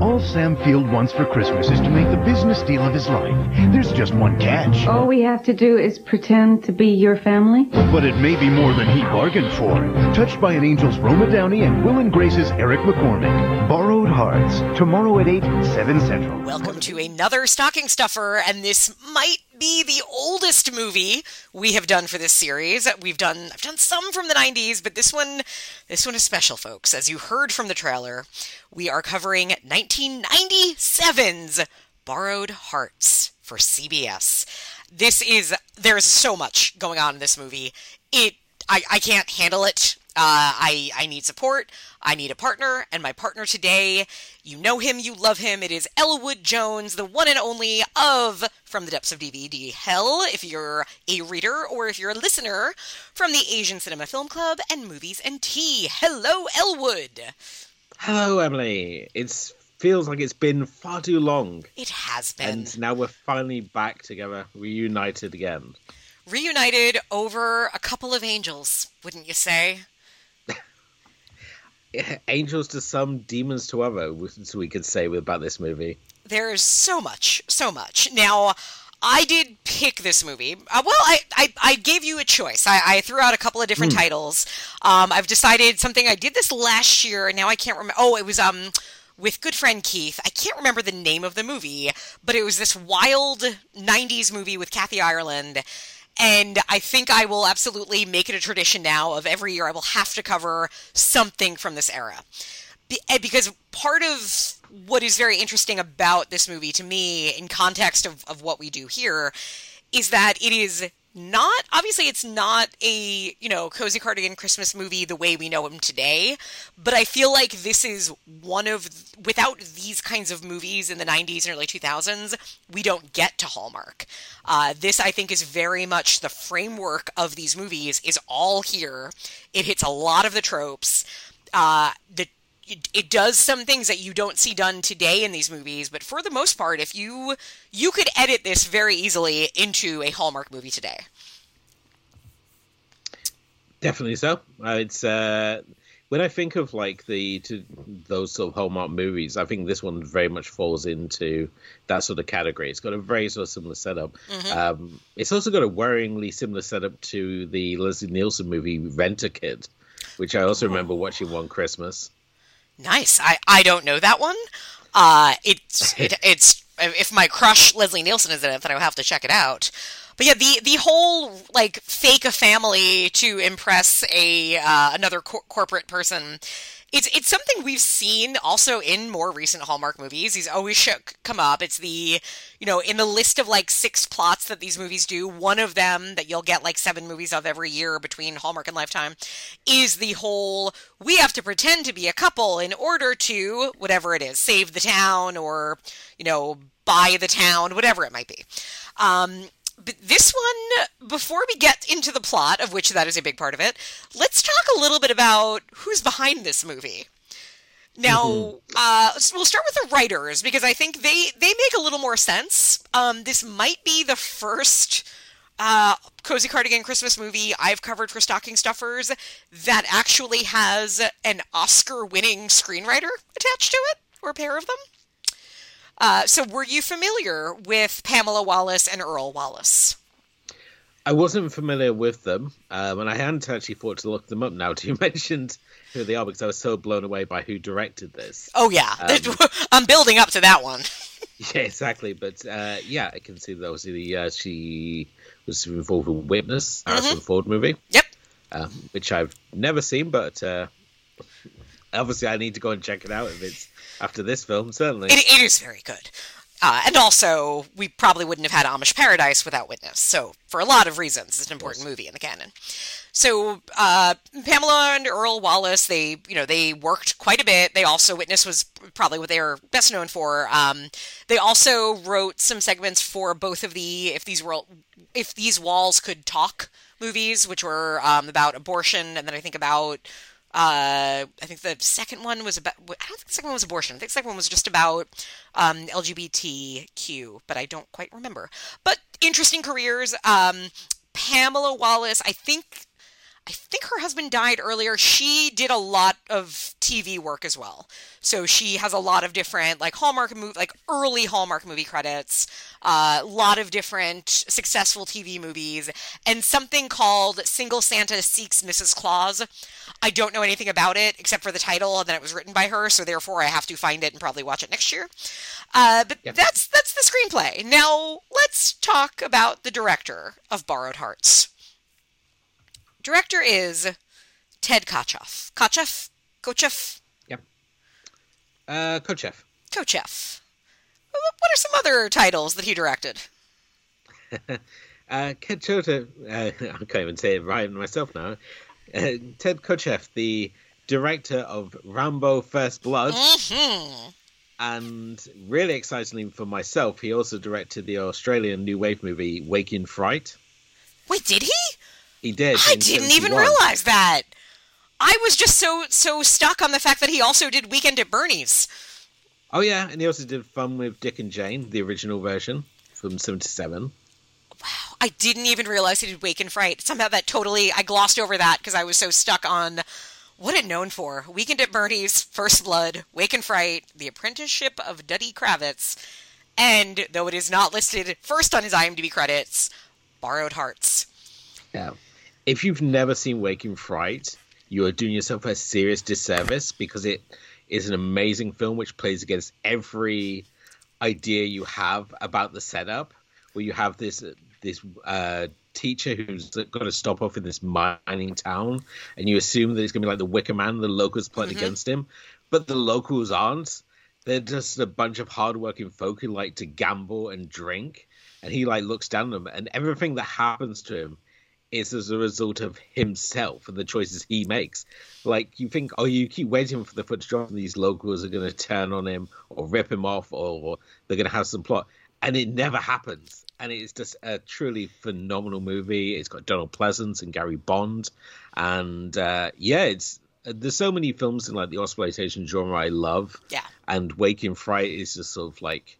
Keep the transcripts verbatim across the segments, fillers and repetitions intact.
All Sam Field wants for Christmas is to make the business deal of his life. There's just one catch. All we have to do is pretend to be your family. But it may be more than he bargained for. Touched by an Angel's Roma Downey and Will and Grace's Eric McCormack. Borrowed Hearts. Tomorrow at eight, seven Central. Welcome to another stocking stuffer, and this might be the oldest movie we have done for this series. We've done I've done some from the nineties, but this one this one is special, folks. As you heard from the trailer, we are covering nineteen ninety-seven's Borrowed Hearts for C B S. This is there's so much going on in this movie. It I, I can't handle it. Uh, I, I need support. I need a partner. And my partner today, you know him, you love him. It is Elwood Jones, the one and only of From the Depths of D V D Hell, if you're a reader or if you're a listener, from the Asian Cinema Film Club and Movies and Tea. Hello, Elwood. Hello, Emily. It's feels like it's been far too long. It has been. And now we're finally back together, reunited again. Reunited over a couple of angels, wouldn't you say? Angels to some, demons to other, we could say about this movie. There is so much, so much. Now, I did pick this movie. Uh, well, I, I, I gave you a choice. I, I threw out a couple of different mm. titles. Um, I've decided something I did this last year, and now I can't remember. Oh, it was um with good friend Keith. I can't remember the name of the movie, but it was this wild nineties movie with Kathy Ireland. And I think I will absolutely make it a tradition now of every year I will have to cover something from this era. Because part of what is very interesting about this movie to me in context of, of what we do here is that it is not, obviously it's not a, you know, Cozy Cardigan Christmas movie the way we know him today, but I feel like this is one of, without these kinds of movies in the nineties and early two thousands, we don't get to Hallmark. Uh, this, I think, is very much the framework of these movies is all here. It hits a lot of the tropes. Uh, the It, it does some things that you don't see done today in these movies, but for the most part, if you you could edit this very easily into a Hallmark movie today. Definitely so. Uh, it's uh, when I think of like the to those sort of Hallmark movies, I think this one very much falls into that sort of category. It's got a very sort of similar setup. Mm-hmm. Um, it's also got a worryingly similar setup to the Leslie Nielsen movie Rent-A-Kid, which I also oh. remember watching one Christmas. Nice. I, I don't know that one. Uh, it's it, it's if my crush Leslie Nielsen is in it, then I'll have to check it out. But yeah, the the whole like fake a family to impress a uh, another cor- corporate person. It's it's something we've seen also in more recent Hallmark movies. These always shook, come up. It's the, you know, in the list of like six plots that these movies do, one of them that you'll get like seven movies of every year between Hallmark and Lifetime is the whole, we have to pretend to be a couple in order to, whatever it is, save the town or, you know, buy the town, whatever it might be. Um, But this one, before we get into the plot, of which that is a big part of it, let's talk a little bit about who's behind this movie. Now, mm-hmm. uh, so we'll start with the writers, because I think they, they make a little more sense. Um, this might be the first uh, Cozy Cardigan Christmas movie I've covered for Stocking Stuffers that actually has an Oscar-winning screenwriter attached to it, or a pair of them. Uh, so were you familiar with Pamela Wallace and Earl Wallace? I wasn't familiar with them, um, and I hadn't actually thought to look them up now. You mentioned who they are because I was so blown away by who directed this. Oh, yeah. Um, I'm building up to that one. Yeah, exactly. But uh, yeah, I can see that obviously uh, she was involved in Witness, mm-hmm. Harrison Ford movie. Yep. Uh, which I've never seen, but... Uh, Obviously, I need to go and check it out if it's after this film, certainly. It, it is very good. Uh, and also, we probably wouldn't have had Amish Paradise without Witness. So, for a lot of reasons, it's an important movie in the canon. So, uh, Pamela and Earl Wallace, they, you know, they worked quite a bit. They also, Witness was probably what they were best known for. Um, they also wrote some segments for both of the If These World, If These Walls Could Talk movies, which were um, about abortion, and then I think about... Uh, I think the second one was about, I don't think the second one was abortion. I think the second one was just about um, L G B T Q, but I don't quite remember. But interesting careers. Um, Pamela Wallace, I think, I think her husband died earlier. She did a lot of T V work as well. So she has a lot of different, like, Hallmark movie, like, early Hallmark movie credits, a uh, lot of different successful T V movies, and something called Single Santa Seeks Missus Claus. I don't know anything about it except for the title, and then it was written by her, so therefore I have to find it and probably watch it next year. Uh, but yep. that's that's the screenplay. Now, let's talk about the director of Borrowed Hearts. Director is Ted Kotcheff. Kotcheff? Kotcheff? Yep. Uh, Kotcheff. Kotcheff. What are some other titles that he directed? uh, Kotcheff, uh, I can't even say it right myself now. Uh, Ted Kotcheff, the director of Rambo: First Blood. Mm-hmm. And really excitingly for myself, he also directed the Australian New Wave movie, Wake in Fright. Wait, did he? He did. I didn't even realize that. I was just so so stuck on the fact that he also did Weekend at Bernie's. Oh, yeah. And he also did Fun with Dick and Jane, the original version from seventy-seven. Wow. I didn't even realize he did Wake in Fright. Somehow that totally, I glossed over that because I was so stuck on what it known for. Weekend at Bernie's, First Blood, Wake in Fright, The Apprenticeship of Duddy Kravitz. And though it is not listed first on his IMDb credits, Borrowed Hearts. Yeah. If you've never seen Wake in Fright, you are doing yourself a serious disservice because it is an amazing film which plays against every idea you have about the setup, where you have this this uh, teacher who's got to stop off in this mining town, and you assume that it's going to be like the Wicker Man, the locals plotting mm-hmm. against him, but the locals aren't. They're just a bunch of hardworking folk who like to gamble and drink, and he like looks down on them, and everything that happens to him is as a result of himself and the choices he makes. Like, you think, oh, you keep waiting for the foot to drop and these locals are going to turn on him or rip him off or they're going to have some plot. And it never happens. And it's just a truly phenomenal movie. It's got Donald Pleasance and Gary Bond. And, uh, yeah, it's uh, there's so many films in, like, the exploitation genre I love. Yeah. And Wake in Fright is just sort of, like,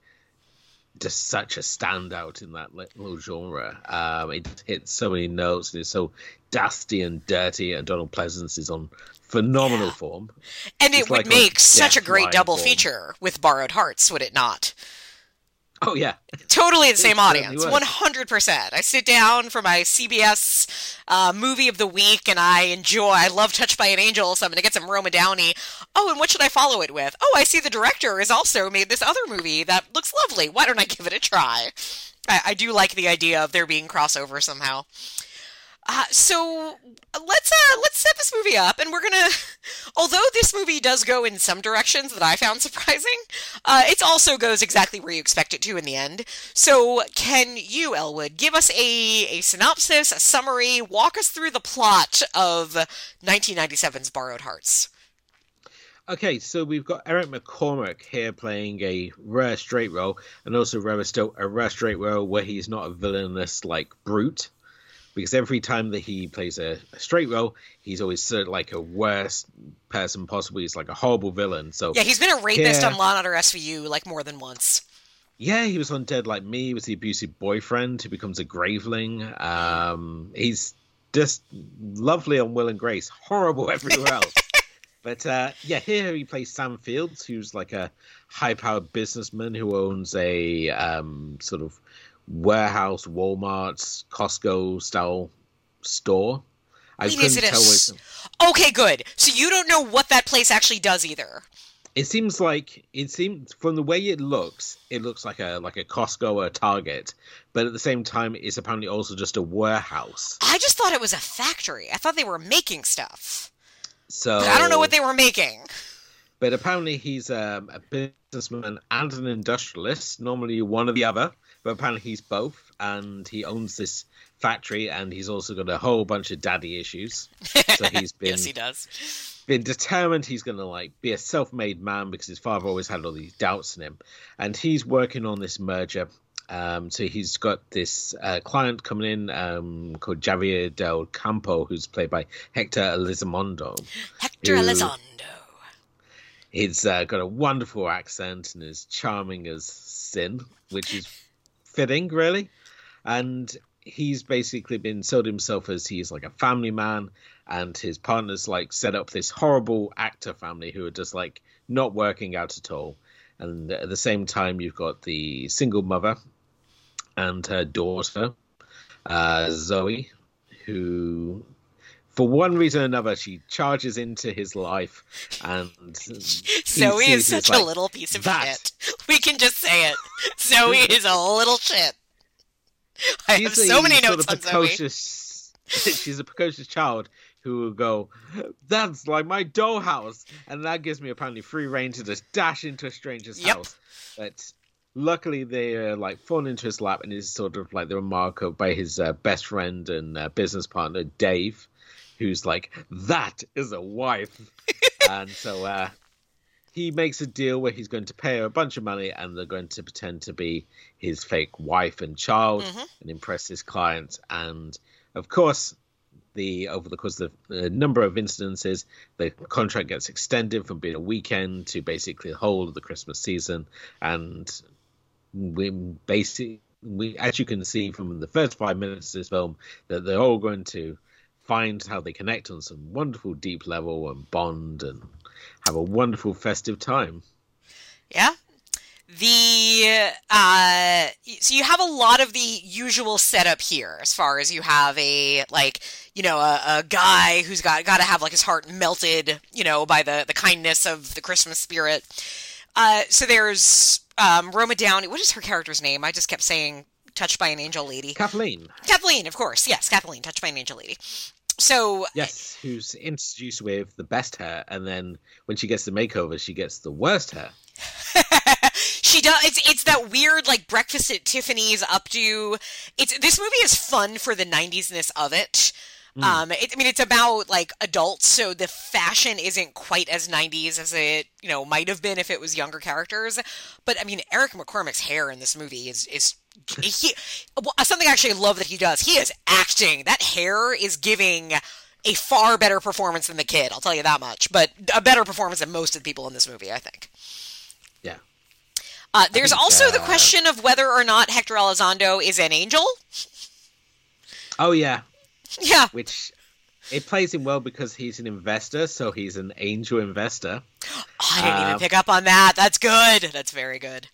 just such a standout in that little genre. Um, it hits so many notes and it's so dusty and dirty, and Donald Pleasance is on phenomenal yeah. form. And it's it would like make such a great double form. feature with Borrowed Hearts, would it not? Oh, yeah. Totally the same audience, one hundred percent. I sit down for my C B S uh, movie of the week, and I enjoy, I love Touched by an Angel, so I'm going to get some Roma Downey. Oh, and what should I follow it with? Oh, I see the director has also made this other movie that looks lovely. Why don't I give it a try? I, I do like the idea of there being crossover somehow. Uh, so let's uh, let's set this movie up, and we're gonna. Although this movie does go in some directions that I found surprising, uh, it also goes exactly where you expect it to in the end. So, can you, Elwood, give us a a synopsis, a summary, walk us through the plot of nineteen ninety-seven's Borrowed Hearts? Okay, so we've got Eric McCormack here playing a rare straight role, and also rare still a rare straight role where he's not a villainous like brute. Because every time that he plays a, a straight role, he's always sort of like a worst person possible. He's like a horrible villain. So yeah, he's been a rapist here on Law and Order S V U like more than once. Yeah, he was on Dead Like Me. He was the abusive boyfriend who becomes a graveling. Um, he's just lovely on Will and Grace. Horrible everywhere else. But uh, yeah, here he plays Sam Fields, who's like a high-powered businessman who owns a um, sort of warehouse, Walmart, Costco style store. I Wait, couldn't tell. S- okay, good. So you don't know what that place actually does either. It seems like it seems from the way it looks, it looks like a like a Costco or a Target, but at the same time, it's apparently also just a warehouse. I just thought it was a factory. I thought they were making stuff. So but I don't know what they were making. But apparently, he's um, a businessman and an industrialist. Normally, one or the other. But apparently he's both, and he owns this factory, and he's also got a whole bunch of daddy issues. So he's been yes, he does. Been determined he's going to like be a self-made man because his father always had all these doubts in him, and he's working on this merger. Um, so he's got this uh, client coming in um, called Javier Del Campo, who's played by Hector Elizondo. Hector who... Elizondo. He's uh, got a wonderful accent and is charming as sin, which is fitting, really. And he's basically been sold himself as he's like a family man, and his partner's like set up this horrible actor family who are just like not working out at all. And at the same time, you've got the single mother and her daughter, uh, Zoe, who, for one reason or another, she charges into his life. And Zoe is such a like, little piece of that. shit. We can just say it. Zoe is a little shit. I she's have a, so many notes on Zoe. She's a precocious child who will go, that's like my dollhouse. And that gives me apparently free reign to just dash into a stranger's yep. house. But luckily, they are like falling into his lap, and it's sort of like the remark of by his uh, best friend and uh, business partner, Dave, who's like, that is a wife. And so uh, he makes a deal where he's going to pay her a bunch of money, and they're going to pretend to be his fake wife and child mm-hmm. and impress his clients. And of course, the over the course of the uh, number of incidences, the contract gets extended from being a weekend to basically the whole of the Christmas season. And we basically, we, as you can see from the first five minutes of this film, that they're all going to find how they connect on some wonderful deep level and bond and have a wonderful festive time. Yeah. The uh, so you have a lot of the usual setup here, as far as you have a like you know a, a guy who's got got to have like his heart melted you know by the, the kindness of the Christmas spirit. Uh, so there's um, Roma Downey. What is her character's name? I just kept saying Touched by an Angel Lady. Kathleen. Kathleen, of course, yes, Kathleen, Touched by an Angel Lady. So yes, who's introduced with the best hair, and then when she gets the makeover, she gets the worst hair. She does. It's it's that weird like Breakfast at Tiffany's updo. It's this movie is fun for the nineties-ness of it. Mm. Um, it, I mean, it's about like adults, so the fashion isn't quite as nineties as it you know might have been if it was younger characters. But I mean, Eric McCormack's hair in this movie is is he, well, something I actually love that he does. He is acting. That hair is giving a far better performance than the kid. I'll tell you that much. But a better performance than most of the people in this movie, I think. Yeah. Uh, there's think, also uh, the question of whether or not Hector Elizondo is an angel. Oh, yeah. Yeah. Which, it plays him well because he's an investor, so he's an angel investor. Oh, I didn't um, even pick up on that. That's good. That's very good.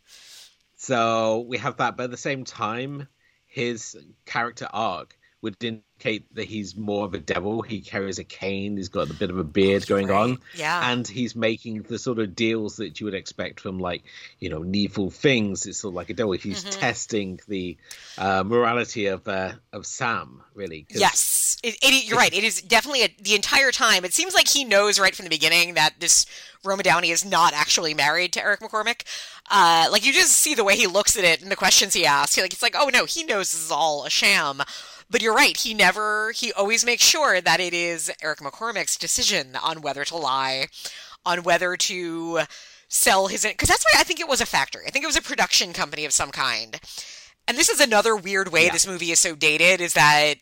So we have that, but at the same time, his character arc would indicate that he's more of a devil. He carries a cane. He's got a bit of a beard oh, going right. on. Yeah. And he's making the sort of deals that you would expect from, like, you know, Needful Things. It's sort of like a devil. He's mm-hmm. testing the uh, morality of uh, of Sam, really. Yes. It, it, you're right. It is definitely a, the entire time. It seems like he knows right from the beginning that this Roma Downey is not actually married to Eric McCormack. Uh, like, you just see the way he looks at it and the questions he asks. He, like, it's like, oh, no, he knows this is all a sham. But you're right, he never, he always makes sure that it is Eric McCormack's decision on whether to lie, on whether to sell his, because that's why I think it was a factory. I think it was a production company of some kind. And this is another weird way yeah. this movie is so dated, is that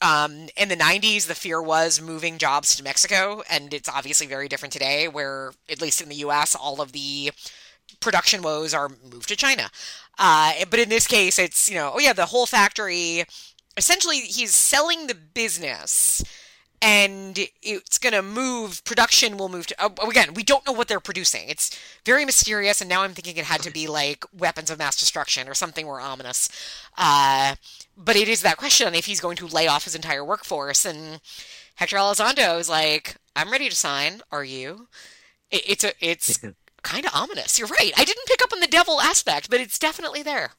um, in the nineties, the fear was moving jobs to Mexico, and it's obviously very different today, where, at least in the U S, all of the production woes are moved to China. Uh, but in this case, it's, you know, oh yeah, the whole factory. Essentially, he's selling the business, and it's going to move. Production will move to oh, again. We don't know what they're producing. It's very mysterious, and now I'm thinking it had to be like weapons of mass destruction or something more ominous. Uh, but it is that question on if he's going to lay off his entire workforce. And Hector Elizondo is like, "I'm ready to sign. Are you?" It, it's a, it's kind of ominous. You're right. I didn't pick up on the devil aspect, but it's definitely there.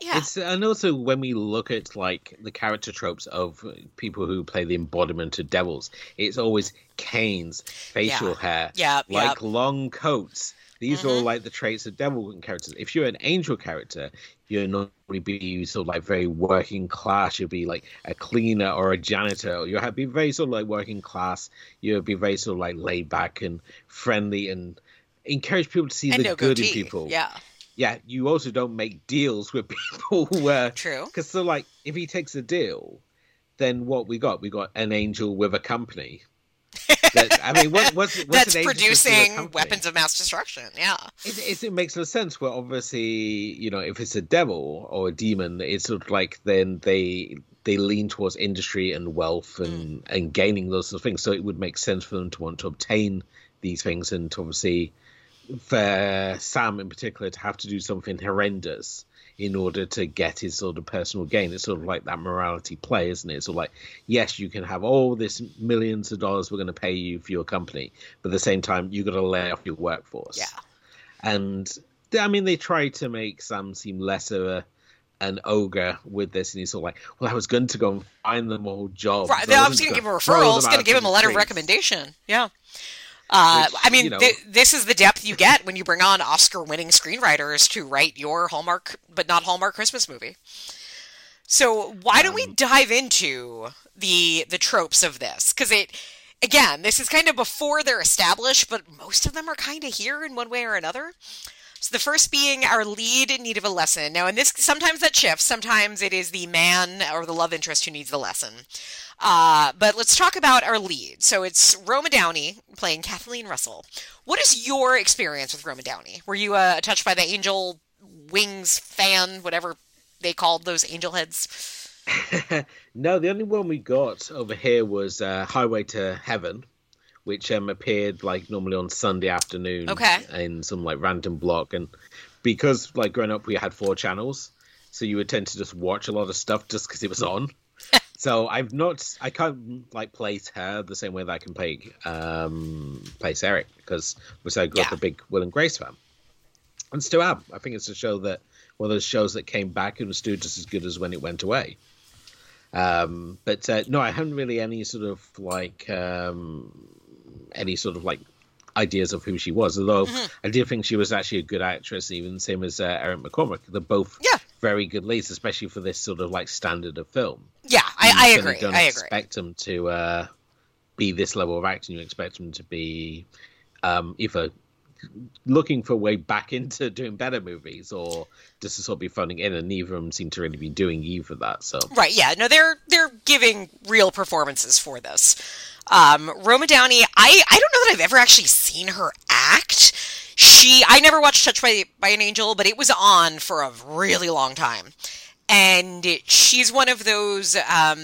Yeah. It's, and also when we look at like the character tropes of people who play the embodiment of devils, it's always canes, facial yeah. hair, yep, like yep. long coats. These mm-hmm. are all like the traits of devil characters. If you're an angel character, you're not really be sort of like very working class. You'll be like a cleaner or a janitor. Or you'll be very sort of like working class. You'll be very sort of like laid back and friendly and encourage people to see and the no good goatee. in people. Yeah. Yeah, you also don't make deals with people where... True. Because so, like, if he takes a deal, then what we got? We got an angel with a company. That, I mean, what, what's, what's That's an producing weapons of mass destruction, yeah. It, it, it makes no sense where, obviously, you know, if it's a devil or a demon, it's sort of like then they they lean towards industry and wealth and, mm. and gaining those sort of things. So it would make sense for them to want to obtain these things, and to obviously for Sam in particular to have to do something horrendous in order to get his sort of personal gain. It's sort of like that morality play, isn't it? It's sort of like, yes, you can have all this millions of dollars we're going to pay you for your company, but at the same time, you've got to lay off your workforce. Yeah. And they, I mean, they try to make Sam seem less of a, an ogre with this, and he's sort of like, well, I was going to go and find them all jobs. Right. So I was going to give him a referral. I was going to give him a letter of recommendation. Yeah. Uh, Which, I mean, you know, th- this is the depth you get when you bring on Oscar-winning screenwriters to write your Hallmark, but not Hallmark, Christmas movie. So why um, don't we dive into the the tropes of this? Because it, again, this is kind of before they're established, but most of them are kind of here in one way or another. So the first being our lead in need of a lesson. Now, in this, sometimes that shifts. Sometimes it is the man or the love interest who needs the lesson. Uh, but let's talk about our lead. So it's Roma Downey playing Kathleen Russell. What is your experience with Roma Downey? Were you a Touched by the Angel Wings fan, whatever they called those angel heads? No, the only one we got over here was uh, Highway to Heaven, which um, appeared like normally on Sunday afternoon okay. in some like random block. And because like growing up, we had four channels, so you would tend to just watch a lot of stuff just because it was on. So I've not, I can't like place her the same way that I can play, um, place Eric, because I grew up a big Will and Grace fan, and still am. I think it's a show that, one of those shows that came back and was still just as good as when it went away. Um, but uh, no, I haven't really any sort of like, um, any sort of like ideas of who she was, although mm-hmm. I do think she was actually a good actress, even same as uh, Eric McCormack. They're both yeah. very good leads, especially for this sort of like standard of film. Yeah, I, I agree. Don't I agree. Expect them to uh, be this level of acting. You expect them to be um, either looking for a way back into doing better movies, or just to sort of be phoning in. And neither of them seem to really be doing either of that. So right, yeah, no, they're they're giving real performances for this. Um, Roma Downey, I I don't know that I've ever actually seen her act. She, I never watched Touched by, by an Angel, but it was on for a really long time. And it, she's one of those, um,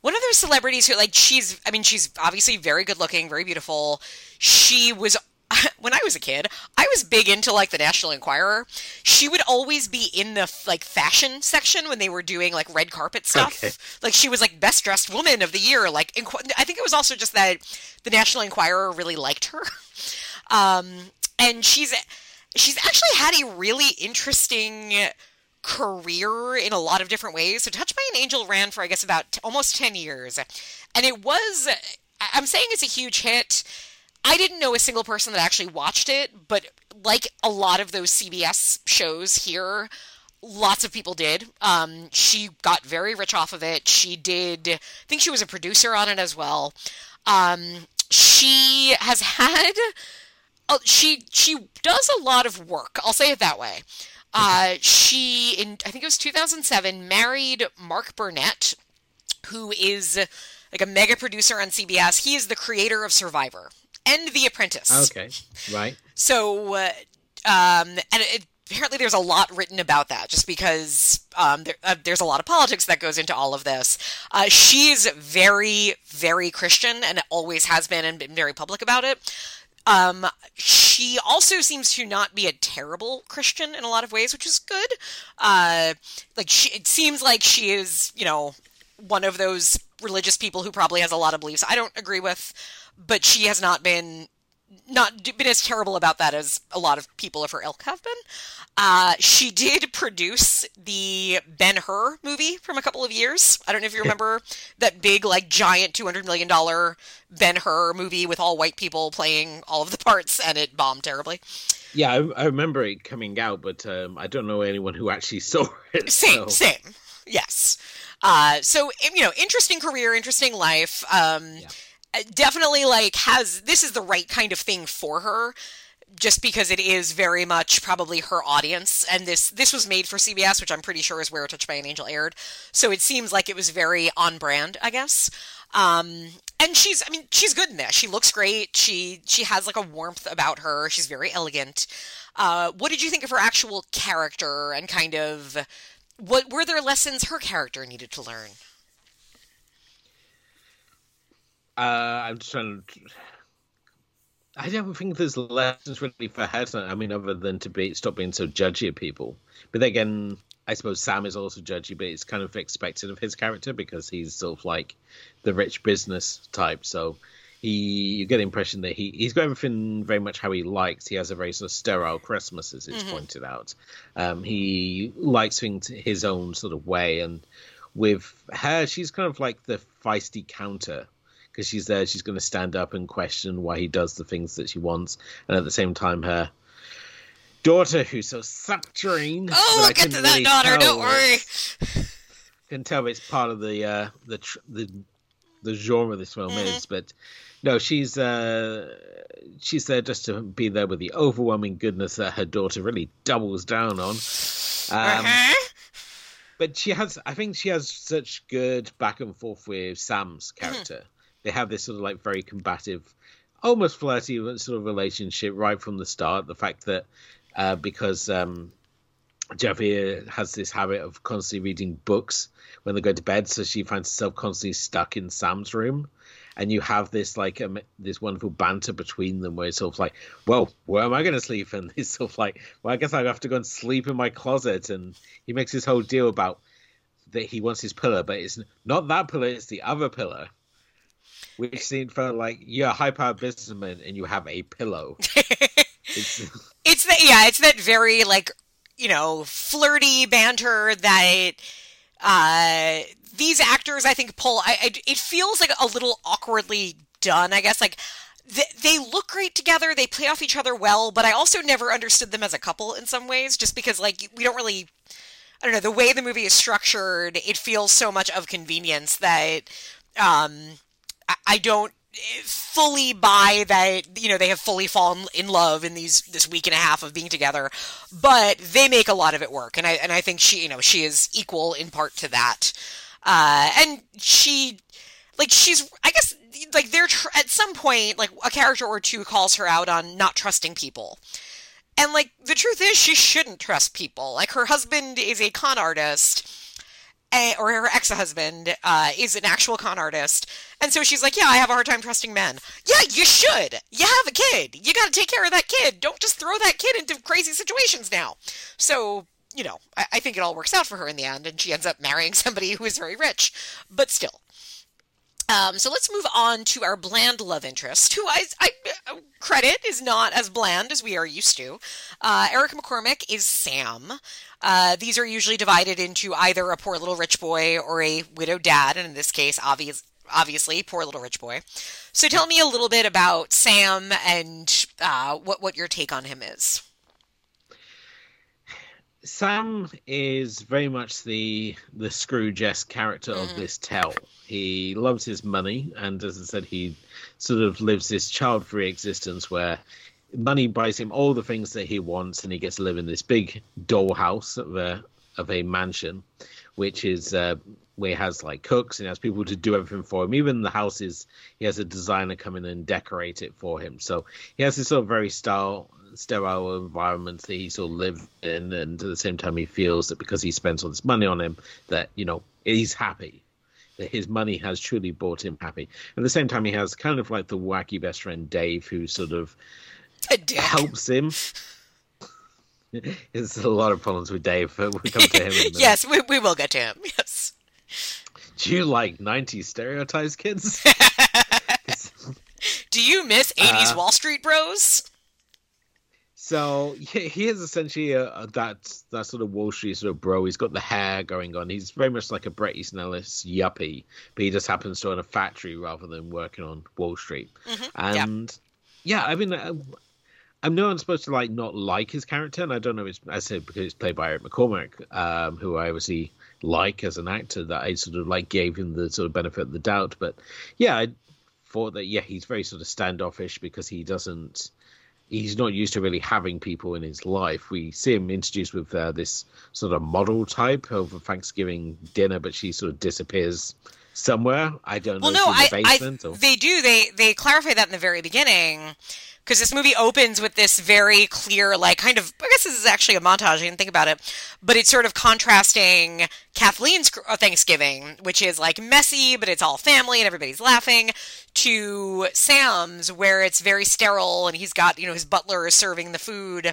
one of those celebrities who, like, she's, I mean, she's obviously very good looking, very beautiful. She was, when I was a kid, I was big into, like, the National Enquirer. She would always be in the, like, fashion section when they were doing, like, red carpet stuff. Okay. Like, she was, like, best dressed woman of the year. Like, inqu- I think it was also just that the National Enquirer really liked her. Um... And she's she's actually had a really interesting career in a lot of different ways. So Touched by an Angel ran for, I guess, about t- almost ten years. And it was, I'm saying it's a huge hit. I didn't know a single person that actually watched it, but like a lot of those C B S shows here, lots of people did. Um, she got very rich off of it. She did, I think she was a producer on it as well. Um, she has had... Oh, she she does a lot of work. I'll say it that way. Uh, she, in I think it was two thousand seven, married Mark Burnett, who is like a mega producer on C B S. He is the creator of Survivor and The Apprentice. Okay, right. So, uh, um, and it, apparently there's a lot written about that, just because um, there, uh, there's a lot of politics that goes into all of this. Uh, she's very, very Christian and always has been, and been very public about it. Um, she also seems to not be a terrible Christian in a lot of ways, which is good. Uh, like she, it seems like she is, you know, one of those religious people who probably has a lot of beliefs I don't agree with, but she has not been, not been as terrible about that as a lot of people of her ilk have been. Uh, she did produce the Ben-Hur movie from a couple of years. I don't know if you remember that big, like, giant two hundred million dollars Ben-Hur movie with all white people playing all of the parts, and it bombed terribly. Yeah, I, I remember it coming out, but um, I don't know anyone who actually saw it. Same, so. same. Yes. Uh, so, you know, interesting career, interesting life. Um, yeah. Definitely, like, has, this is the right kind of thing for her, just because it is very much probably her audience. And this this was made for C B S, which I'm pretty sure is where Touched by an Angel aired. So it seems like it was very on brand, I guess. Um, and she's, I mean, she's good in this. She looks great. She she has like a warmth about her. She's very elegant. Uh, what did you think of her actual character and kind of what were there lessons her character needed to learn? Uh, I'm just trying to... I don't think there's lessons really for her. I mean, other than to be stop being so judgy of people. But then again, I suppose Sam is also judgy, but it's kind of expected of his character because he's sort of like the rich business type. So he, you get the impression that he, he's got everything very much how he likes. He has a very sort of sterile Christmas, as it's mm-hmm. pointed out. Um, he likes things his own sort of way. And with her, she's kind of like the feisty counter. Because she's there, she's going to stand up and question why he does the things that she wants. And at the same time, her daughter, who's so subterranean. Oh, we'll get to that really daughter, don't worry. Can tell it's part of the uh, the, tr- the the genre this film mm-hmm. is. But no, she's uh, she's there just to be there with the overwhelming goodness that her daughter really doubles down on. Um, uh-huh. But she has, I think she has such good back and forth with Sam's character. Mm-hmm. They have this sort of like very combative, almost flirty sort of relationship right from the start. The fact that uh, because um, Javier has this habit of constantly reading books when they go to bed, so she finds herself constantly stuck in Sam's room. And you have this like um, this wonderful banter between them where it's sort of like, well, where am I going to sleep? And it's sort of like, well, I guess I have to go and sleep in my closet. And he makes this whole deal about that he wants his pillow, but it's not that pillow, it's the other pillow. Which seemed felt like you're a high-powered businessman and you have a pillow. it's, it's that, yeah, it's that very like, you know, flirty banter that uh, these actors, I think, pull. I, I, it feels like a little awkwardly done, I guess. Like th- they look great together, they play off each other well, but I also never understood them as a couple in some ways, just because like we don't really. I don't know the way the movie is structured. It feels so much of convenience that. Um, I don't fully buy that, you know, they have fully fallen in love in these this week and a half of being together, but they make a lot of it work, and I and I think she, you know, she is equal in part to that, uh, and she, like, she's, I guess, like, they're tr- at some point, like, a character or two calls her out on not trusting people, and like the truth is she shouldn't trust people. Like, her husband is a con artist. Or her ex-husband uh, is an actual con artist. And so she's like, yeah, I have a hard time trusting men. Yeah, you should. You have a kid. You got to take care of that kid. Don't just throw that kid into crazy situations now. So, you know, I-, I think it all works out for her in the end. And she ends up marrying somebody who is very rich. But still. Um, so let's move on to our bland love interest, who I, I credit is not as bland as we are used to. Uh, Eric McCormack is Sam. Uh, these are usually divided into either a poor little rich boy or a widowed dad, and in this case, obvious, obviously, poor little rich boy. So tell me a little bit about Sam and uh, what, what your take on him is. Sam is very much the the Scrooge-esque character mm. of this tale. He loves his money, and as I said, he sort of lives this child-free existence where money buys him all the things that he wants, and he gets to live in this big dollhouse of a, of a mansion, which is uh, where he has like cooks and he has people to do everything for him. Even the house is, he has a designer come in and decorate it for him. So he has this sort of very style. sterile environment that he sort of lives in, and at the same time he feels that because he spends all this money on him that, you know, he's happy, that his money has truly bought him happy. At the same time, he has kind of like the wacky best friend Dave, who sort of helps him. There's a lot of problems with Dave, but we'll come to him in a minute. Yes, we, we will get to him. Yes. Do you like nineties stereotypes, kids? Do you miss eighties uh, Wall Street Bros? So he is essentially a, a, that that sort of Wall Street sort of bro. He's got the hair going on. He's very much like a Bret Easton Ellis yuppie, but he just happens to own a factory rather than working on Wall Street. Mm-hmm. And yeah. yeah, I mean, I, I know I'm supposed to like not like his character, and I don't know. If it's, I said because it's played by Eric McCormack, um, who I obviously like as an actor, that I sort of like gave him the sort of benefit of the doubt. But yeah, I thought that yeah, he's very sort of standoffish because he doesn't. He's not used to really having people in his life. We see him introduced with uh, this sort of model type over Thanksgiving dinner, but she sort of disappears somewhere. I don't well, know. Well, no, I, the basement I, or... they do. They they clarify that in the very beginning, because this movie opens with this very clear, like, kind of, I guess this is actually a montage. I didn't think about it, but it's sort of contrasting Kathleen's Thanksgiving, which is like messy, but it's all family and everybody's laughing, to Sam's, where it's very sterile and he's got, you know, his butler is serving the food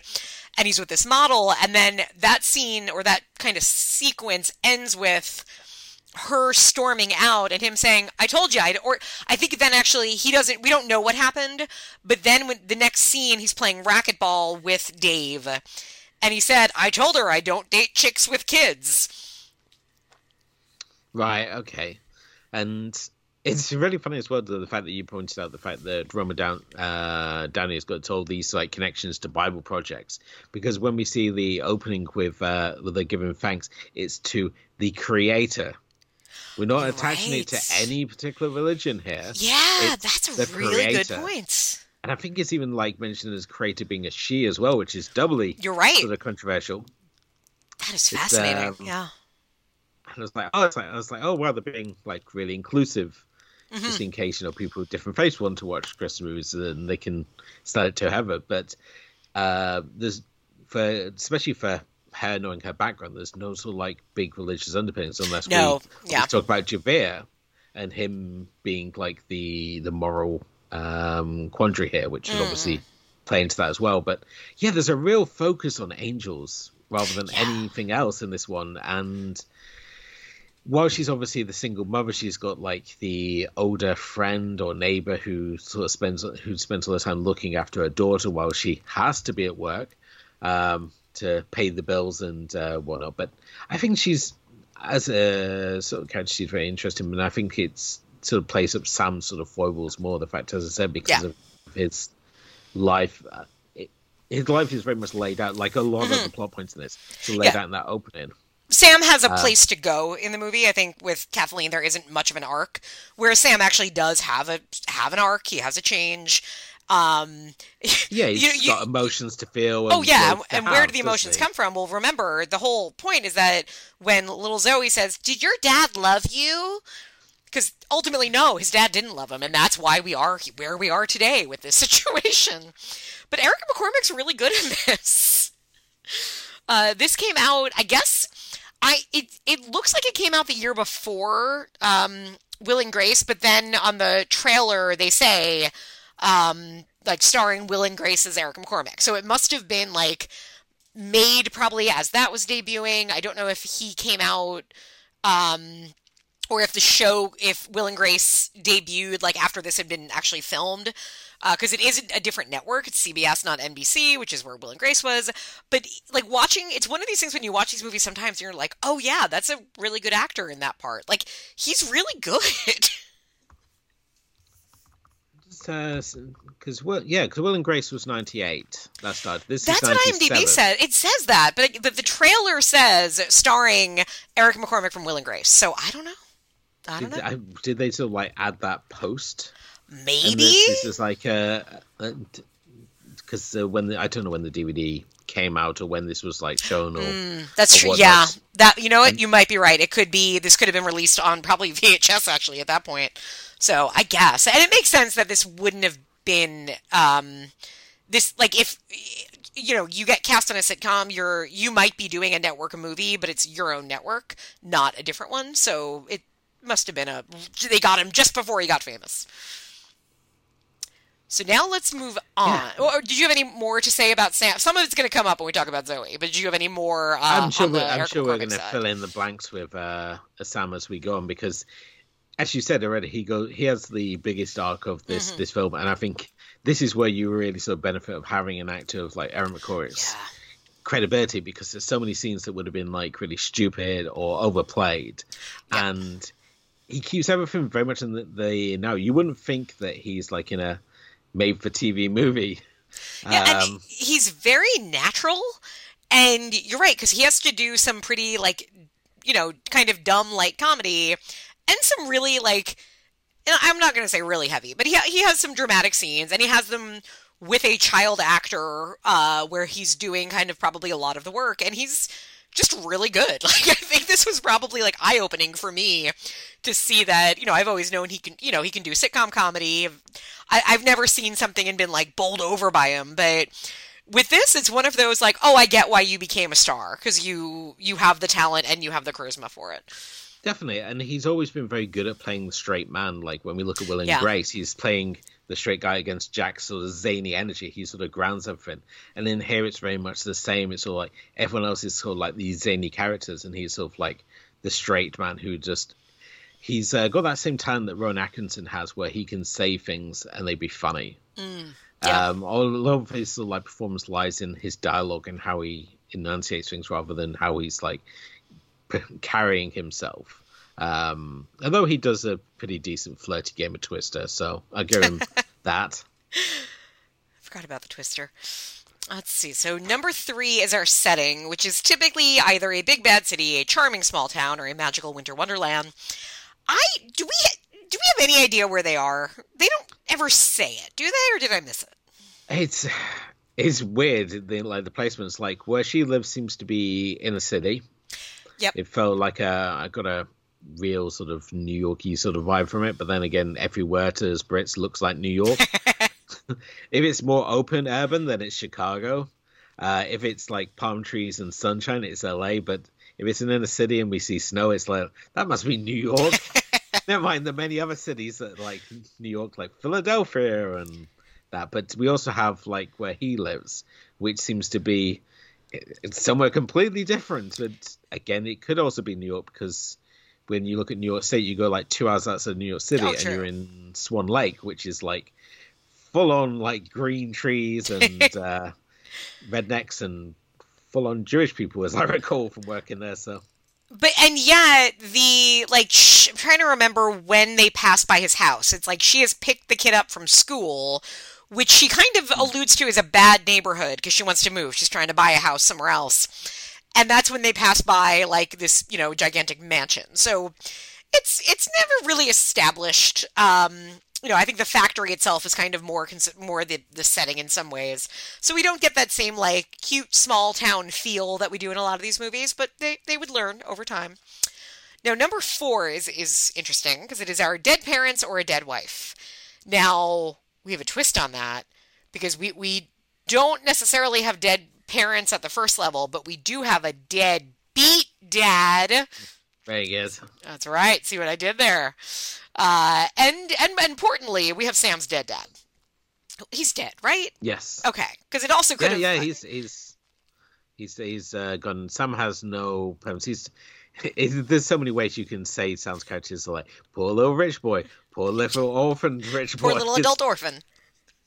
and he's with this model. And then that scene, or that kind of sequence, ends with her storming out and him saying, I told you, I'd, or I think then actually he doesn't, we don't know what happened, but then when the next scene, he's playing racquetball with Dave and he said, I told her I don't date chicks with kids. Right. Okay. And it's really funny as well, the fact that you pointed out the fact that Roma Down, uh, Downey has got all these like connections to Bible projects, because when we see the opening with, uh, with the giving thanks, it's to the Creator. We're not attaching right. it to any particular religion here. Yeah, it's that's a really creator. Good point. And I think it's even like mentioned as Creator being a she as well, which is doubly You're right. sort of controversial. That is fascinating. Um, yeah. And I was like, oh, it's like, I was like, oh wow, they're being like really inclusive, mm-hmm. just in case, you know, people with different faiths want to watch Christmas movies and they can start it to have it. But uh, there's for especially for. her, knowing her background, there's no sort of like big religious underpinnings unless no, we, yeah. we talk about Javier and him being like the the moral um quandary here, which mm. is obviously playing to that as well. But yeah, there's a real focus on angels rather than yeah. anything else in this one. And while she's obviously the single mother, she's got like the older friend or neighbor who sort of spends who spends all the time looking after her daughter while she has to be at work um to pay the bills and uh, whatnot. But I think she's, as a sort of character, she's very interesting. And I think it's sort of plays up Sam's sort of foibles more. The fact, as I said, because yeah. of his life, uh, it, his life is very much laid out, like a lot mm-hmm. of the plot points in this, so laid yeah. out in that opening. Sam has a uh, place to go in the movie. I think with Kathleen, there isn't much of an arc, whereas Sam actually does have a have an arc. He has a change. Um, yeah, he's you, you, got emotions to feel. And oh yeah, and where do the emotions come from? Well, remember, the whole point is that when little Zoe says, did your dad love you? Because ultimately, no, his dad didn't love him, and that's why we are where we are today with this situation. But Eric McCormack's really good in this. Uh, this came out, I guess, I it, it looks like it came out the year before um, Will and Grace, but then on the trailer they say... Um, like starring Will and Grace as Eric McCormack. So it must have been like made probably as that was debuting. I don't know if he came out um, or if the show, if Will and Grace debuted like after this had been actually filmed, because uh, it is a different network. It's C B S, not N B C, which is where Will and Grace was. But like watching, it's one of these things when you watch these movies sometimes you're like, oh yeah, that's a really good actor in that part. Like he's really good. Because uh, well, yeah, because Will and Grace was ninety-eight. That started. This That's is ninety-seven. What IMDb says. It says that, but but the trailer says starring Eric McCormack from Will and Grace. So I don't know. I don't did, know. I, did they sort of like add that post? Maybe this, this is like a because uh, when the, I don't know when the D V D came out or when this was like shown or mm, that's or true. Whatnot. Yeah, that you know what and, you might be right. It could be this could have been released on probably V H S actually at that point. So I guess, and it makes sense that this wouldn't have been um, this. Like if you know, you get cast on a sitcom, you're you might be doing a network movie, but it's your own network, not a different one. So it must have been a they got him just before he got famous. So now let's move on. Yeah. Or did you have any more to say about Sam? Some of it's going to come up when we talk about Zoe, but did you have any more? Uh, I'm sure. On the I'm sure we're going to fill in the blanks with uh, Sam as we go on because. As you said already, he goes. He has the biggest arc of this mm-hmm. this film, and I think this is where you really sort of benefit of having an actor of like Aaron McCormack's yeah. credibility, because there's so many scenes that would have been like really stupid or overplayed, yeah. and he keeps everything very much in the, the now. You wouldn't think that he's like in a made-for-T V movie. Yeah, um, and he's very natural, and you're right because he has to do some pretty like you know kind of dumb light comedy. And some really, like, I'm not going to say really heavy, but he he has some dramatic scenes, and he has them with a child actor uh, where he's doing kind of probably a lot of the work, and he's just really good. Like, I think this was probably, like, eye-opening for me to see that, you know, I've always known he can, you know, he can do sitcom comedy. I, I've never seen something and been, like, bowled over by him, but With this, it's one of those like, oh, I get why you became a star, because you you have the talent and you have the charisma for it. Definitely, and he's always been very good at playing the straight man. Like, when we look at Will and yeah. Grace, he's playing the straight guy against Jack's sort of zany energy. He sort of grounds everything. And in here, it's very much the same. It's all like everyone else is sort of like these zany characters, and he's sort of like the straight man who just... He's uh, got that same talent that Rowan Atkinson has, where he can say things and they be funny. Mm, yeah. um, a lot of his sort of like performance lies in his dialogue and how he enunciates things, rather than how he's like... carrying himself. Um although he does a pretty decent flirty game of Twister, so I'll give him that. I forgot about the Twister. Let's see. So number three is our setting, which is typically either a big bad city, a charming small town, or a magical winter wonderland. I do we do we have any idea where they are? They don't ever say it, do they? Or did I miss it? It's it's weird. They, like the placement's like where she lives seems to be in a city. Yep. It felt like a, I got a real sort of New York-y sort of vibe from it. But then again, everywhere to us Brits looks like New York. If it's more open urban, then it's Chicago. Uh, if it's like palm trees and sunshine, it's L A. But if it's an inner city and we see snow, it's like, that must be New York. Never mind the many other cities that like New York, like Philadelphia and that. But we also have like where he lives, which seems to be... it's somewhere completely different. But again, it could also be New York, because when you look at New York State, you go like two hours outside New York City, oh, and you're in Swan Lake, which is like full on like green trees and uh, rednecks and full on Jewish people, as I recall from working there. So, but and yet the like sh- I'm trying to remember when they passed by his house. It's like she has picked the kid up from school, which she kind of alludes to as a bad neighborhood because she wants to move. She's trying to buy a house somewhere else. And that's when they pass by, like, this, you know, gigantic mansion. So it's it's never really established. Um, you know, I think the factory itself is kind of more more the, the setting in some ways. So we don't get that same, like, cute small town feel that we do in a lot of these movies, but they, they would learn over time. Now, number four is, is interesting because it is our dead parents or a dead wife. Now... we have a twist on that because we, we don't necessarily have dead parents at the first level, but we do have a dead beat dad. Very good. That's right. See what I did there. Uh, and, and importantly, we have Sam's dead dad. He's dead, right? Yes. Okay. Because it also could yeah, have... Yeah, he's, he's, he's, he's uh, gone. Sam has no parents. He's... There's so many ways you can say Sam's characters are like, poor little rich boy, poor little orphan rich boy. Poor little adult orphan.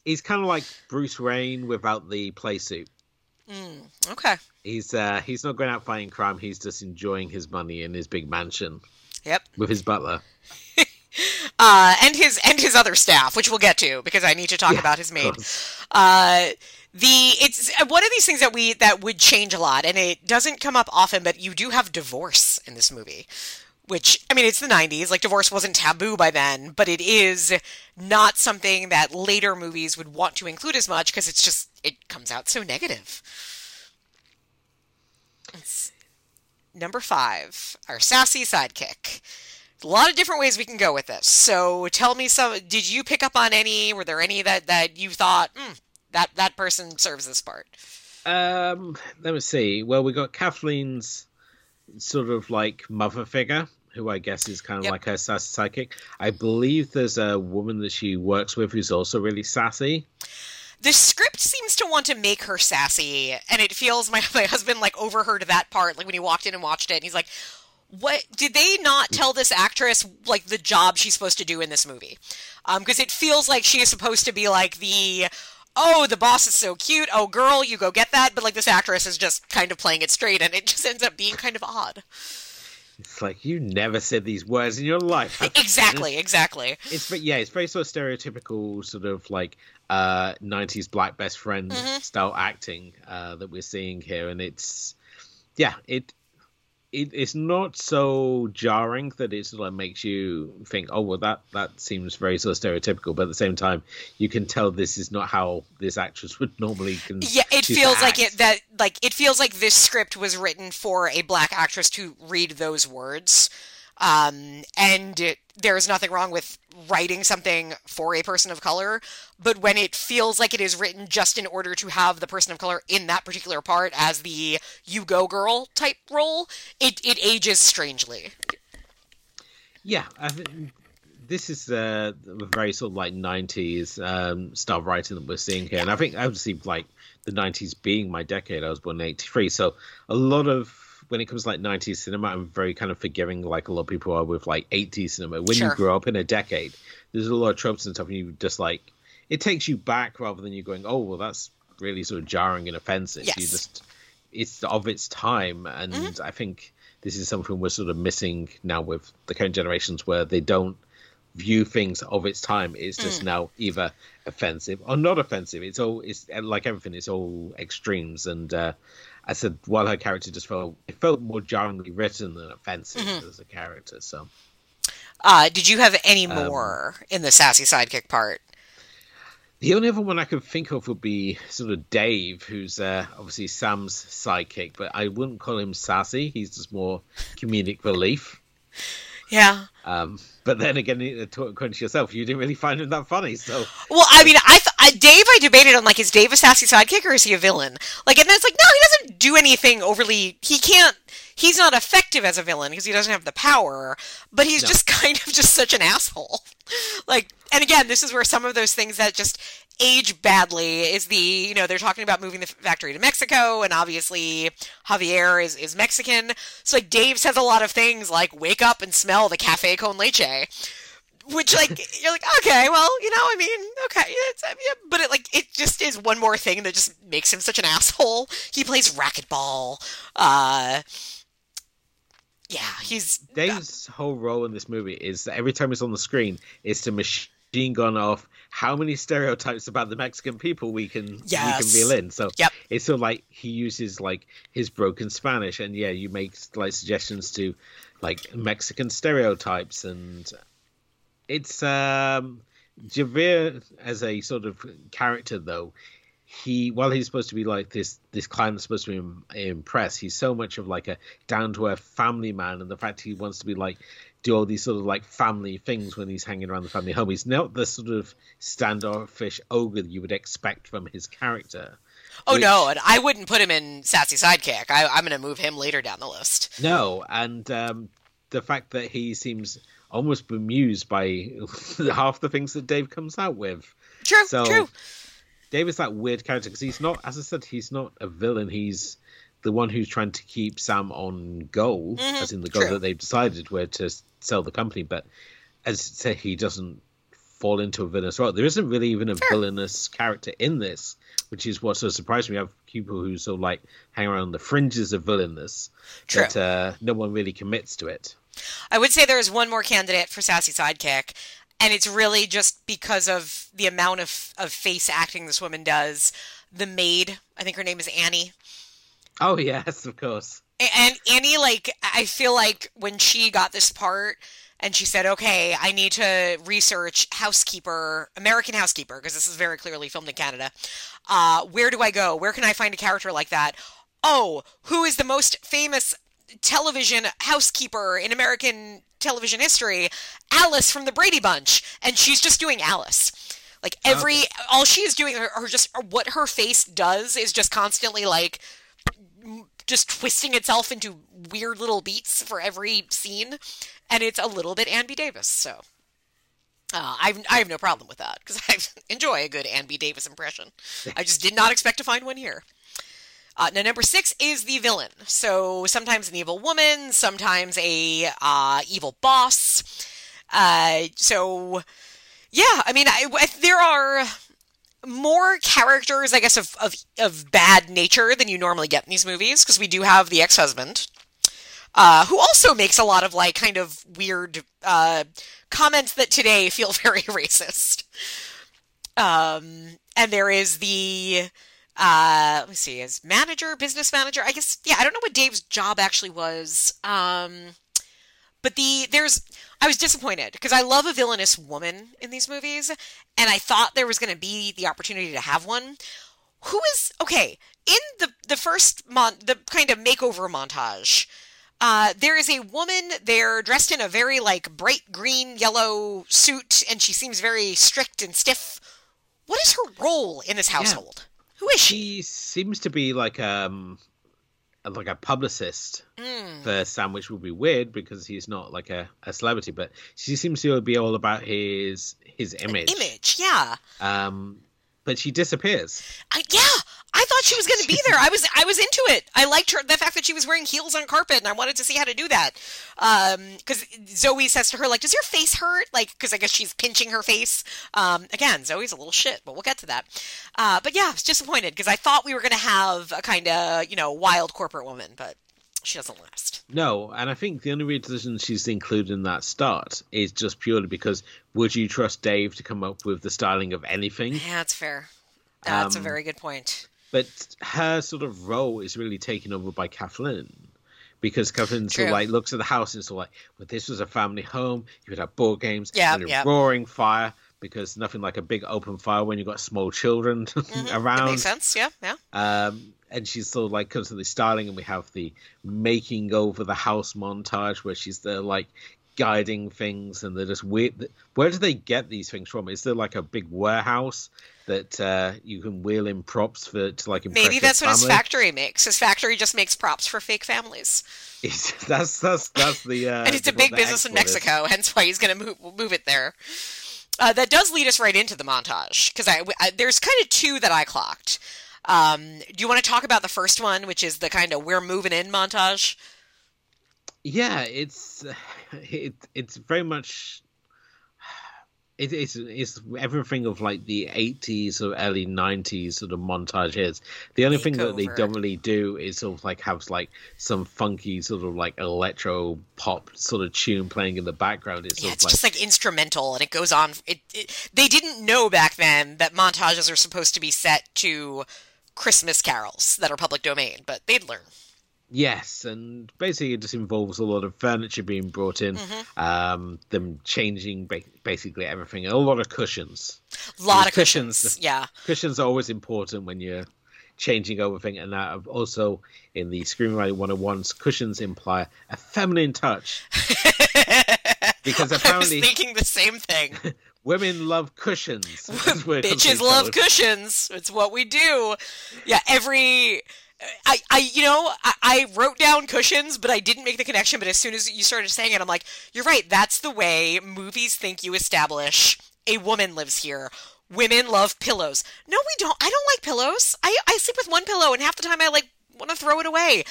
He's kind of like Bruce Wayne without the play suit. Mm, okay. He's uh, he's not going out fighting crime. He's just enjoying his money in his big mansion. Yep. With his butler. uh, and his and his other staff, which we'll get to because I need to talk yeah, about his maid. Uh The it's one of these things that we that would change a lot, and it doesn't come up often, but you do have divorce in this movie, which, I mean, it's the nineties. Like, divorce wasn't taboo by then, but it is not something that later movies would want to include as much because it's just, it comes out so negative. It's number five, our sassy sidekick. A lot of different ways we can go with this. So tell me some, did you pick up on any, were there any that, that you thought, hmm, That that person serves this part? Um, let me see. Well, we got Kathleen's sort of like mother figure, who I guess is kind of yep. like her sassy psychic. I believe there's a woman that she works with who's also really sassy. The script seems to want to make her sassy, and it feels my, my husband like overheard that part, like when he walked in and watched it, and he's like, what did they not tell this actress like the job she's supposed to do in this movie? Um, because it feels like she is supposed to be like the... oh, the boss is so cute. Oh, girl, you go get that. But, like, this actress is just kind of playing it straight, and it just ends up being kind of odd. It's like, you never said these words in your life. Exactly, you? exactly. It's yeah, it's very sort of stereotypical sort of, like, uh, nineties black best friend mm-hmm. style acting uh, that we're seeing here. And it's, yeah, it, it it's not so jarring that it sort of makes you think, oh, well, that, that seems very sort of stereotypical. But at the same time, you can tell this is not how this actress would normally. Con- yeah, it feels like it that like it feels like this script was written for a black actress to read those words. Um, and it, there is nothing wrong with writing something for a person of color, but when it feels like it is written just in order to have the person of color in that particular part as the you go girl type role, it, it ages strangely. Yeah, I think this is uh, the very sort of like nineties um, style writing that we're seeing here. Yeah. And I think obviously like the nineties being my decade, I was born in eighty-three. So a lot of, when it comes to like nineties cinema, I'm very kind of forgiving, like a lot of people are with like eighties cinema. When sure. you grow up in a decade, there's a lot of tropes and stuff, and you just like, it takes you back rather than you going, oh, well, that's really sort of jarring and offensive. Yes. You just, it's of its time. And mm-hmm. I think this is something we're sort of missing now with the current generations, where they don't view things of its time. It's just mm. now either offensive or not offensive. It's all, it's like everything, it's all extremes. And, uh, I said, while her character just felt, it felt more jarringly written than offensive mm-hmm. as a character. So, uh, did you have any more um, in the sassy sidekick part? The only other one I could think of would be sort of Dave, who's uh, obviously Sam's sidekick, but I wouldn't call him sassy. He's just more comedic relief. Yeah. Um, but then again, according to yourself, you didn't really find him that funny. So, well, I mean, I. Th- Dave, I debated on, like, is Dave a sassy sidekick or is he a villain? Like, and then it's like, no, he doesn't do anything overly, he can't, he's not effective as a villain because he doesn't have the power, but he's no. just kind of just such an asshole. Like, and again, this is where some of those things that just age badly is the, you know, they're talking about moving the factory to Mexico, and obviously Javier is, is Mexican. So, like, Dave says a lot of things like, wake up and smell the cafe con leche. Which, like, you're like, okay, well, you know, I mean, okay, it's, yeah, but it, like, it just is one more thing that just makes him such an asshole. He plays racquetball. Uh, yeah, he's... Dave's uh, whole role in this movie is that every time he's on the screen is to machine gun off how many stereotypes about the Mexican people we can yes. we can reel in. So yep. it's sort of like he uses, like, his broken Spanish, and, yeah, you make, like, suggestions to, like, Mexican stereotypes, and... It's um, Javier as a sort of character, though. He, while he's supposed to be like this, this client that's supposed to be im- impressed, he's so much of like a down to earth family man. And the fact he wants to be like, do all these sort of like family things when he's hanging around the family home. He's not the sort of standoffish ogre you would expect from his character. Oh, which, no, and I wouldn't put him in Sassy Sidekick. I, I'm going to move him later down the list. No, and um, the fact that he seems... almost bemused by half the things that Dave comes out with. True, so true. Dave is that weird character because he's not, as I said, he's not a villain. He's the one who's trying to keep Sam on goal, mm-hmm. as in the goal true. That they've decided where to sell the company. But as I said, he doesn't fall into a villainous role. There isn't really even a sure. villainous character in this, which is what sort of surprised me. I have people who sort of like hang around the fringes of villainous, true. But uh, no one really commits to it. I would say there is one more candidate for Sassy Sidekick, and it's really just because of the amount of, of face acting this woman does. The maid, I think her name is Annie. Oh, yes, of course. And, and Annie, like, I feel like when she got this part and she said, okay, I need to research housekeeper, American housekeeper, because this is very clearly filmed in Canada. Uh, where do I go? Where can I find a character like that? Oh, who is the most famous television housekeeper in American television history? Alice from the Brady Bunch. And she's just doing Alice. Like every, okay. all she is doing or just what her face does is just constantly like just twisting itself into weird little beats for every scene. And it's a little bit Ann B. Davis. So uh, I've, I have no problem with that because I enjoy a good Ann B. Davis impression. I just did not expect to find one here. Uh, now, number six is the villain. So sometimes an evil woman, sometimes a uh, evil boss. Uh, so, yeah, I mean, I, I, there are more characters, I guess, of, of, of bad nature than you normally get in these movies, because we do have the ex-husband, uh, who also makes a lot of, like, kind of weird uh, comments that today feel very racist. Um, and there is the... Uh, let me see, as manager, business manager, I guess, yeah, I don't know what Dave's job actually was, um, but the, there's, I was disappointed, because I love a villainous woman in these movies, and I thought there was going to be the opportunity to have one. Who is, okay, in the, the first, mon- the kind of makeover montage, Uh, there is a woman there dressed in a very, like, bright green, yellow suit, and she seems very strict and stiff. What is her role in this household? Yeah. Who is she? She seems to be, like, um, like a publicist mm. for Sam, which would be weird because he's not, like, a, a celebrity, but she seems to be all about his his image. An image, yeah. Um, but she disappears. Uh, yeah, I thought she was going to be there. I was I was into it. I liked her, the fact that she was wearing heels on carpet, and I wanted to see how to do that. Um, because Zoe says to her, like, does your face hurt? Like, because I guess she's pinching her face. Um, again, Zoe's a little shit, but we'll get to that. Uh, but yeah, I was disappointed because I thought we were going to have a kind of, you know, wild corporate woman, but she doesn't last. No, and I think the only reason she's included in that start is just purely because would you trust Dave to come up with the styling of anything? Yeah, that's fair. That's um, a very good point. But her sort of role is really taken over by Kathleen, because Kathleen sort of like looks at the house and sort of like, well, this was a family home. You would have board games yep, and a yep. roaring fire, because nothing like a big open fire when you've got small children mm-hmm. around. That makes sense. Yeah, yeah. Um, and she's sort of like constantly styling, and we have the making over the house montage where she's there like guiding things, and they're just weird. Where do they get these things from? Is there like a big warehouse that uh, you can wheel in props for to like impress? Maybe that's what his factory makes. His factory just makes props for fake families. It's, that's that's that's the uh, and it's a big business in Mexico, is. hence why he's going to move move it there. Uh, that does lead us right into the montage, because I, I there's kind of two that I clocked. Um, do you want to talk about the first one, which is the kind of we're moving in montage? Yeah, it's it, it's very much it, it's it's everything of like the eighties or early nineties sort of montage is. The only Take thing over. that they don't really do is sort of like have like some funky sort of like electro pop sort of tune playing in the background. It's, yeah, sort it's of like, just like instrumental, and it goes on. It, it they didn't know back then that montages are supposed to be set to Christmas carols that are public domain, but they'd learn. Yes, and basically it just involves a lot of furniture being brought in, mm-hmm. um, them changing ba- basically everything, and a lot of cushions. A lot and of cushions, cushions, yeah. Cushions are always important when you're changing over things, and that also in the Screenwriting one oh ones, cushions imply a feminine touch. Because apparently I was thinking the same thing. Women love cushions. Bitches love cushions. It's what we do. Yeah, every... I, I, you know, I, I wrote down cushions, but I didn't make the connection. But as soon as you started saying it, I'm like, you're right. That's the way movies think you establish a woman lives here. Women love pillows. No, we don't. I don't like pillows. I, I sleep with one pillow, and half the time I like want to throw it away.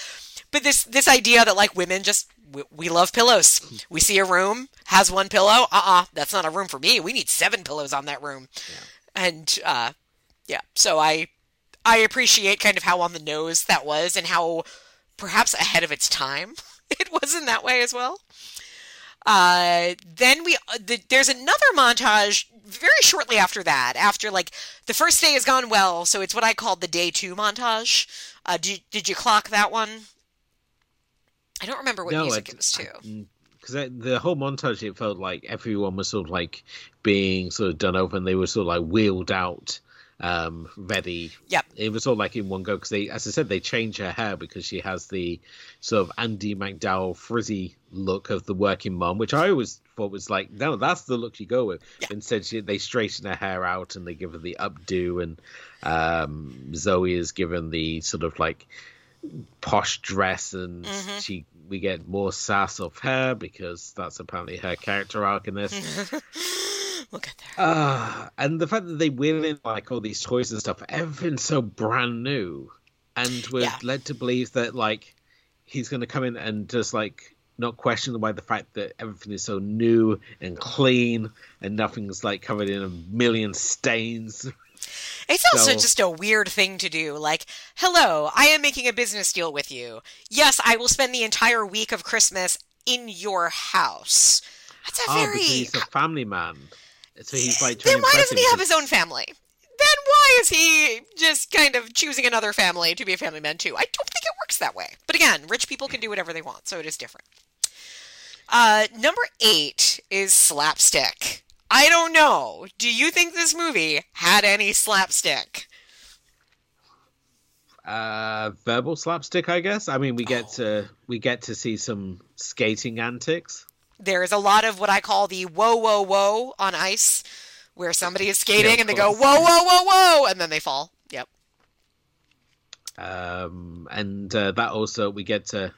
But this, this idea that like women just, we, we love pillows. We see a room has one pillow. Uh-uh, that's not a room for me. We need seven pillows on that room. Yeah. And, uh, yeah, so I, I appreciate kind of how on the nose that was, and how perhaps ahead of its time it was in that way as well. Uh, then we the, there's another montage very shortly after that, after like the first day has gone well, so it's what I called the day two montage. Uh, did, did you clock that one? I don't remember what no, music I, it was to. I, Because the whole montage, it felt like everyone was sort of like being sort of done over, and they were sort of like wheeled out. Um, ready. Yep. It was all like in one go, because they, as I said, they change her hair because she has the sort of Andy McDowell frizzy look of the working mom, which I always thought was like, no, that's the look you go with. Yep. Instead, she, they straighten her hair out and they give her the updo, and um, Zoe is given the sort of like posh dress, and mm-hmm. she we get more sass off her because that's apparently her character arc in this. We'll get there. Uh, and the fact that they wheel in like all these toys and stuff, everything's so brand new, and we're yeah. led to believe that like he's going to come in and just like not question by the fact that everything is so new and clean, and nothing's like covered in a million stains. It's also so, just a weird thing to do. Like, hello, I am making a business deal with you. Yes, I will spend the entire week of Christmas in your house. That's a oh, very. He's a family man. So he's like then why doesn't he have his own family? Then why is he just kind of choosing another family to be a family man too? I don't think it works that way. But again, rich people can do whatever they want, so it is different. Uh, number eight is slapstick. I don't know. Do you think this movie had any slapstick? uh, verbal slapstick, I guess. I mean, we get oh. to we get to see some skating antics. There is a lot of what I call the whoa, whoa, whoa on ice, where somebody is skating yeah, and they go, whoa, whoa, whoa, whoa, and then they fall. Yep. Um, and uh, that also, we get to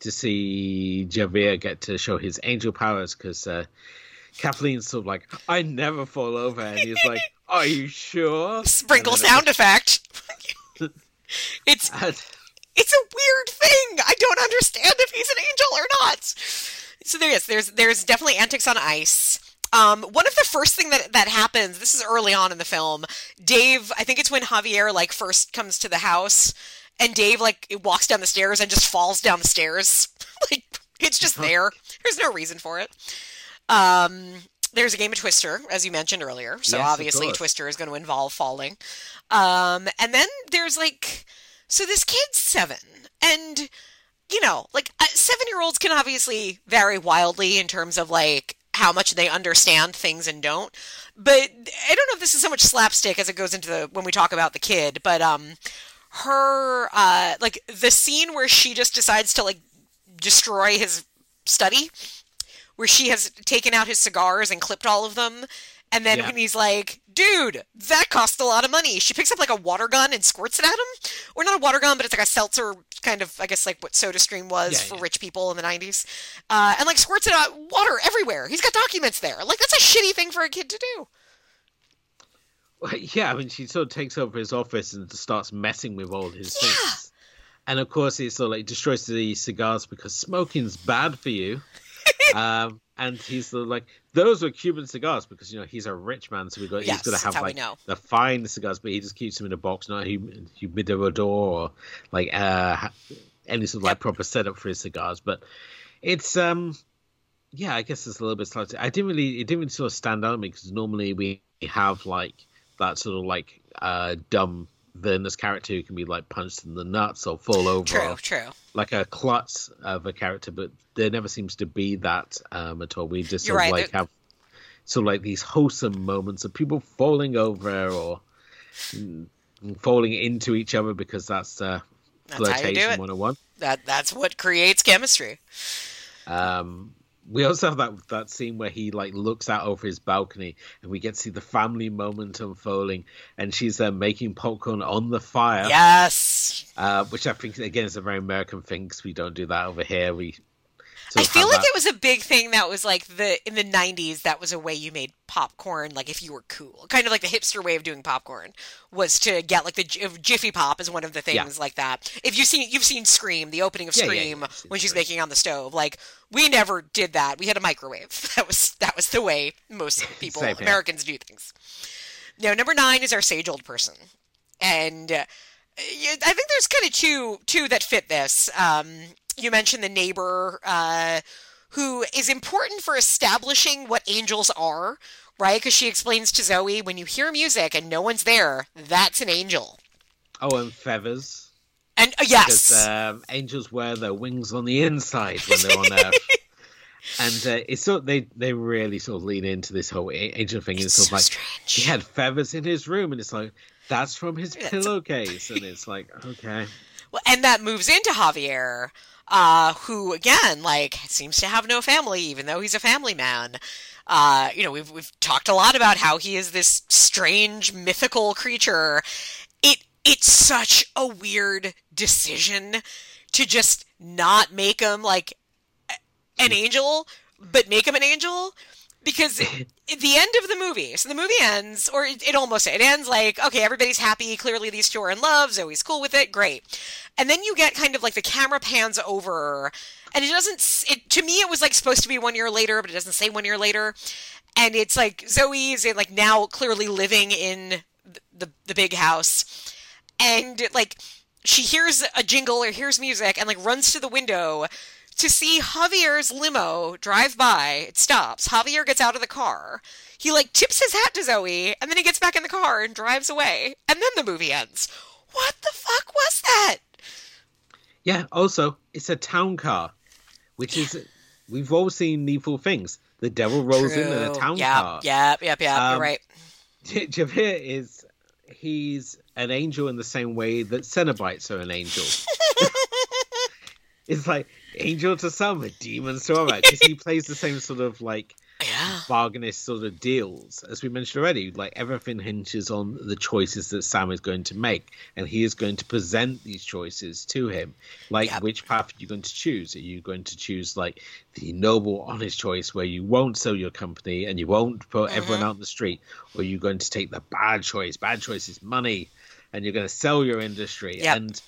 to see Javier get to show his angel powers, because uh, Kathleen's sort of like, I never fall over. And he's like, are you sure? Sprinkle sound effect. it's and... it's a weird thing. I don't understand if he's an angel or not. So there is. There's there's definitely antics on ice. Um, one of the first thing that, that happens, this is early on in the film, Dave, I think it's when Javier, like, first comes to the house, and Dave, like, walks down the stairs and just falls down the stairs. Like, it's just there. There's no reason for it. Um, there's a game of Twister, as you mentioned earlier. So yes, obviously Twister is going to involve falling. Um, and then there's, like, so this kid's seven, and... you know, like, seven-year-olds can obviously vary wildly in terms of, like, how much they understand things and don't. But I don't know if this is so much slapstick as it goes into the, when we talk about the kid, but um, her, uh, like, the scene where she just decides to, like, destroy his study, where she has taken out his cigars and clipped all of them, and then yeah. when he's like, dude, that costs a lot of money. She picks up, like, a water gun and squirts it at him. Or not a water gun, but it's like a seltzer kind of, I guess, like what SodaStream was yeah, for yeah. rich people in the nineties. Uh, and, like, squirts it out water everywhere. He's got documents there. Like, that's a shitty thing for a kid to do. Well, yeah, I mean, she sort of takes over his office and starts messing with all his yeah. things. And, of course, he sort of, like, destroys the cigars because smoking's bad for you. um And he's the, like, those were Cuban cigars because, you know, he's a rich man. So we got, yes, he's going to have, like, the fine cigars, but he just keeps them in a box, not humidor or, like, uh, any sort of, like, proper setup for his cigars. But it's, um, yeah, I guess it's a little bit slightly. I didn't really, it didn't really sort of stand out to me because normally we have, like, that sort of, like, uh, dumb villainous character who can be, like, punched in the nuts or fall over. True, true. Like a klutz of a character, but there never seems to be that um, at all. We just sort right. of, like, have sort of, like, these wholesome moments of people falling over or falling into each other because that's, uh, that's flirtation one oh one. That, that's what creates chemistry. Um... We also have that that scene where he, like, looks out over his balcony and we get to see the family moment unfolding and she's there uh, making popcorn on the fire. Yes! Uh, which I think, again, is a very American thing because we don't do that over here. We I feel like that. It was a big thing that was, like, the in the nineties, that was a way you made popcorn, like, if you were cool. Kind of like the hipster way of doing popcorn was to get, like, the Jiffy Pop is one of the things yeah. like that. If you've seen, you've seen Scream, the opening of Scream, yeah, yeah, yeah. when she's making on the stove. Like, we never did that. We had a microwave. That was that was the way most people, Americans, do things. Now, number nine is our sage-old person. And uh, I think there's kind of two, two that fit this. Um... You mentioned the neighbor uh, who is important for establishing what angels are, right? Because she explains to Zoe, when you hear music and no one's there, that's an angel. Oh, and feathers. And uh, yes. Because um, angels wear their wings on the inside when they're on Earth. And uh, it's sort of, they they really sort of lean into this whole angel thing. It's, it's sort so of like, strange. He had feathers in his room, and it's like, that's from his that's pillowcase. A... and it's like, okay. Well, and that moves into Javier. Uh, who again, like, seems to have no family, even though he's a family man. Uh, you know, we've we've talked a lot about how he is this strange mythical creature. It it's such a weird decision to just not make him like an angel, but make him an angel because at the end of the movie. So the movie ends, or it, it almost it ends like, okay, everybody's happy. Clearly, these two are in love. Zoe's cool with it. Great. And then you get kind of like the camera pans over and it doesn't, it, to me, it was like supposed to be one year later, but it doesn't say one year later. And it's like Zoe's like now clearly living in the, the big house. And like she hears a jingle or hears music and like runs to the window to see Javier's limo drive by. It stops. Javier gets out of the car. He like tips his hat to Zoe and then he gets back in the car and drives away. And then the movie ends. What the fuck was that? Yeah, also, it's a town car, which is, we've all seen Needful Things. The devil rolls True. in in a town yep, car. Yep, yep, yep, um, you're right. Javier is he's an angel in the same way that Cenobites are an angel. It's like angel to some, a demon to others, because he plays the same sort of like yeah. bargainist sort of deals, as we mentioned already. Like everything hinges on the choices that Sam is going to make, and he is going to present these choices to him. Like yep. which path are you going to choose? Are you going to choose like the noble, honest choice where you won't sell your company and you won't put uh-huh. everyone out on the street, or are you going to take the bad choice? Bad choice is money, and you're going to sell your industry yep. and.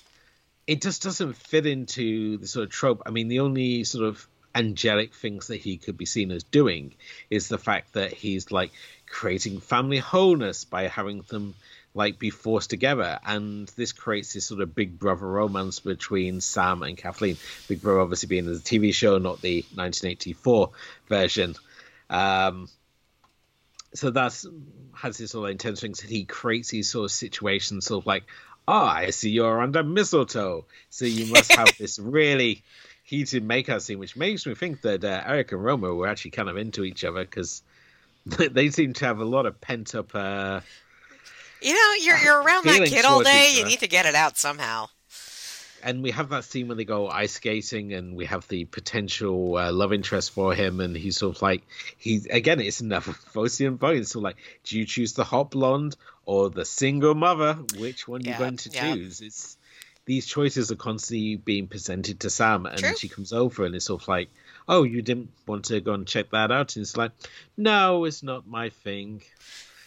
It just doesn't fit into the sort of trope. I mean, the only sort of angelic things that he could be seen as doing is the fact that he's like creating family wholeness by having them like be forced together. And this creates this sort of big brother romance between Sam and Kathleen. Big Brother obviously being the T V show, not the nineteen eighty-four version. Um, so that's has this sort of intense things that he creates these sort of situations sort of like, ah, I see you're under mistletoe, so you must have this really heated makeout scene, which makes me think that uh, Eric and Roma were actually kind of into each other, because they seem to have a lot of pent-up... Uh, you know, you're, you're around uh, that kid all day, you need to get it out somehow. And we have that scene where they go ice skating, and we have the potential uh, love interest for him, and he's sort of like... he again, it's another Fosian bone, so like, do you choose the hot blonde... or the single mother, which one yeah, you're going to yeah. choose. It's these choices are constantly being presented to Sam, and True. She comes over and it's sort of like, oh, you didn't want to go and check that out? And it's like, no, it's not my thing.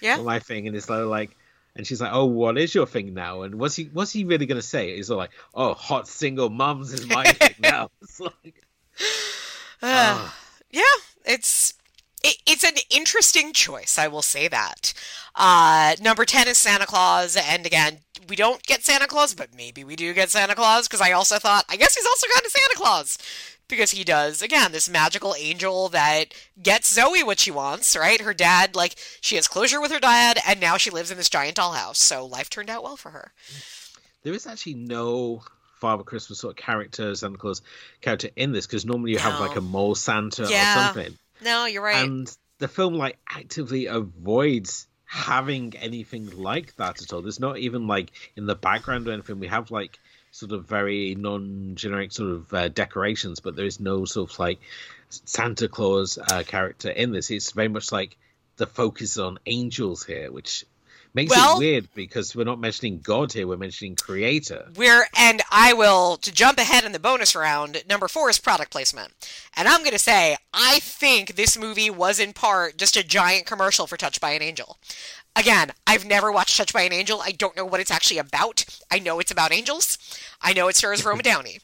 Yeah. Not my thing. And it's like, and she's like, oh, what is your thing now? And what's he what's he really gonna say? It's all like, oh, hot single mums is my thing now. It's like uh, oh. Yeah, it's It, it's an interesting choice, I will say that. Uh, number ten is Santa Claus, and again, we don't get Santa Claus, but maybe we do get Santa Claus, because I also thought, I guess he's also kind of Santa Claus, because he does, again, this magical angel that gets Zoe what she wants, right? Her dad, like, she has closure with her dad, and now she lives in this giant dollhouse, so life turned out well for her. There is actually no... Father Christmas sort of character, Santa Claus character in this, because normally you no. have, like, a mole Santa yeah. or something. No, you're right. And the film, like, actively avoids having anything like that at all. There's not even, like, in the background or anything. We have, like, sort of very non-generic sort of uh, decorations, but there is no sort of, like, Santa Claus uh, character in this. It's very much, like, the focus on angels here, which... Makes well, it weird because we're not mentioning God here, we're mentioning creator. We're and I will, to jump ahead in the bonus round, number four is product placement. And I'm going to say, I think this movie was in part just a giant commercial for Touched by an Angel. Again, I've never watched Touched by an Angel. I don't know what it's actually about. I know it's about angels. I know it stars Roma Downey.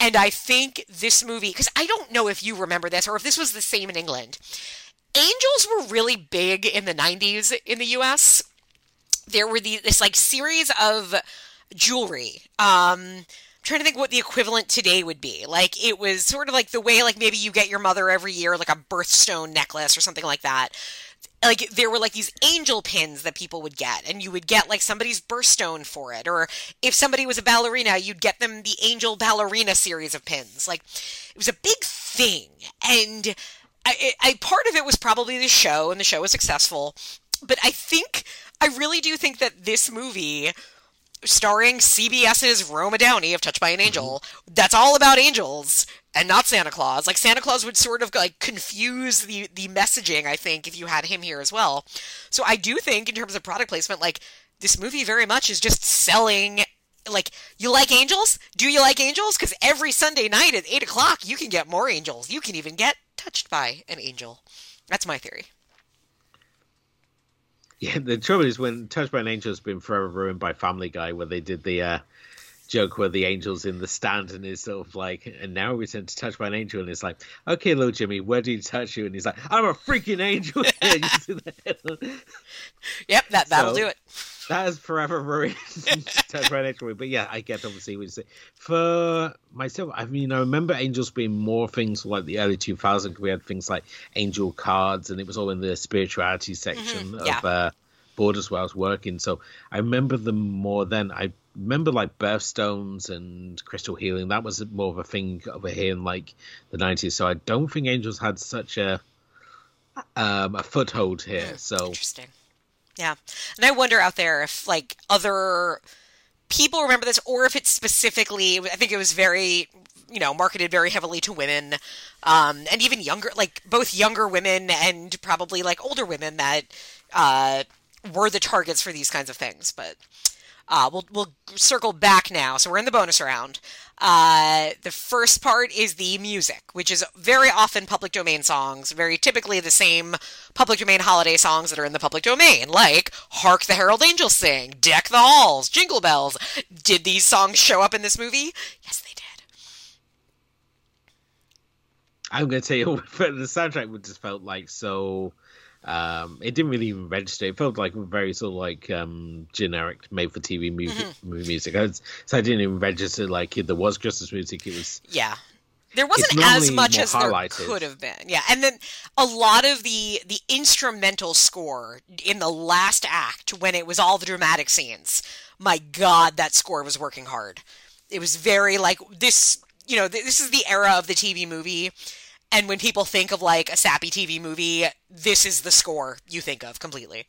And I think this movie, because I don't know if you remember this or if this was the same in England. Angels were really big in the nineties in the U S There were these, this like series of jewelry. Um, I'm trying to think what the equivalent today would be. Like it was sort of like the way like maybe you get your mother every year like a birthstone necklace or something like that. Like there were like these angel pins that people would get, and you would get like somebody's birthstone for it, or if somebody was a ballerina, you'd get them the angel ballerina series of pins. Like it was a big thing, and I, I part of it was probably the show, and the show was successful. But I think, I really do think that this movie, starring C B S's Roma Downey of Touched by an Angel, mm-hmm. that's all about angels and not Santa Claus. Like, Santa Claus would sort of, like, confuse the, the messaging, I think, if you had him here as well. So I do think, in terms of product placement, like, this movie very much is just selling, like, you like angels? Do you like angels? Because every Sunday night at eight o'clock, you can get more angels. You can even get touched by an angel. That's my theory. Yeah, the trouble is when Touched by an Angel has been forever ruined by Family Guy, where they did the uh, joke where the angel's in the stand and is sort of like, and now we tend to Touched by an Angel, and it's like, okay, little Jimmy, where do you touch you? And he's like, I'm a freaking angel. Yep, that, that'll so, do it. That has forever ruined Touched by an Angel. But yeah, I get obviously what you say. For myself, I mean, I remember angels being more things like the early two thousands. We had things like angel cards, and it was all in the spirituality section mm-hmm. yeah. of uh, Borders where I was working. So I remember them more then. I remember like birthstones and crystal healing. That was more of a thing over here in like the nineties. So I don't think angels had such a um, a foothold here. Mm, so interesting. Yeah. And I wonder out there if, like, other people remember this, or if it's specifically, I think it was very, you know, marketed very heavily to women, um, and even younger, like, both younger women and probably, like, older women that uh, were the targets for these kinds of things. But uh, we'll, we'll circle back now. So we're in the bonus round. Uh, the first part is the music, which is very often public domain songs, very typically the same public domain holiday songs that are in the public domain, like Hark the Herald Angels Sing, Deck the Halls, Jingle Bells. Did these songs show up in this movie? Yes, they did. I'm going to tell you, the soundtrack just felt like so... Um, it didn't really even register. It felt like very sort of like um, generic made-for-T V music. Mm-hmm. music. I was, so I didn't even register like if there was Christmas music. It was yeah. There wasn't as much as highlighted. There could have been. Yeah, and then a lot of the the instrumental score in the last act when it was all the dramatic scenes. My God, that score was working hard. It was very like this. You know, this is the era of the T V movie. And when people think of, like, a sappy T V movie, this is the score you think of completely.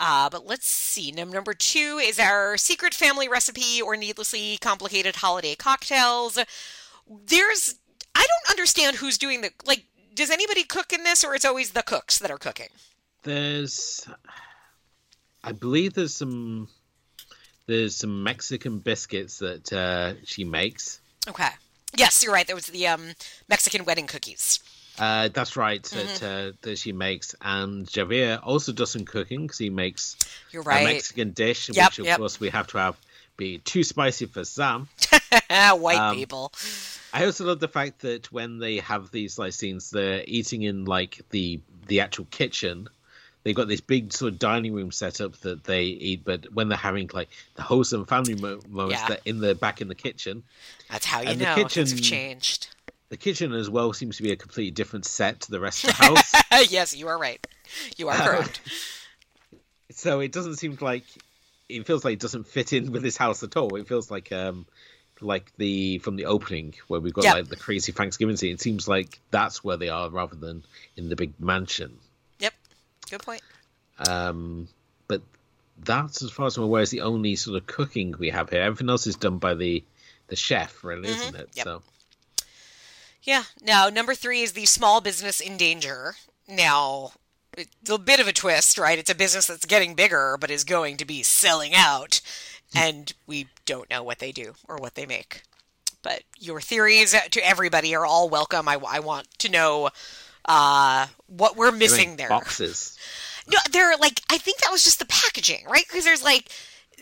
Uh, but let's see. Number two is our secret family recipe or needlessly complicated holiday cocktails. There's... I don't understand who's doing the... Like, does anybody cook in this, or it's always the cooks that are cooking? There's... I believe there's some... There's some Mexican biscuits that uh, she makes. Okay. Yes, you're right. There was the um, Mexican wedding cookies. Uh, that's right, mm-hmm. that, uh, that she makes. And Javier also does some cooking because he makes you're right. a Mexican dish, yep, which, of yep. course, we have to have be too spicy for Sam. White um, people. I also love the fact that when they have these like scenes, they're eating in like the the actual kitchen. They've got this big sort of dining room setup that they eat, but when they're having like the wholesome family moments, yeah. they're in the back in the kitchen. That's how you and know the kitchen, things have changed. The kitchen as well seems to be a completely different set to the rest of the house. Yes, you are right. You are correct. Uh, so it doesn't seem like it feels like it doesn't fit in with this house at all. It feels like um like the from the opening where we've got yep. like the crazy Thanksgiving scene. It seems like that's where they are rather than in the big mansion. Good point. Um, but that's, as far as I'm aware, is the only sort of cooking we have here. Everything else is done by the, the chef, really, mm-hmm. isn't it? Yep. So. Yeah. Now, number three is the small business in danger. Now, it's a bit of a twist, right? It's a business that's getting bigger, but is going to be selling out. And we don't know what they do or what they make. But your theories to everybody are all welcome. I, I want to know... Uh, what we're missing there. Boxes. No, they're like, I think that was just the packaging, right? Because there's like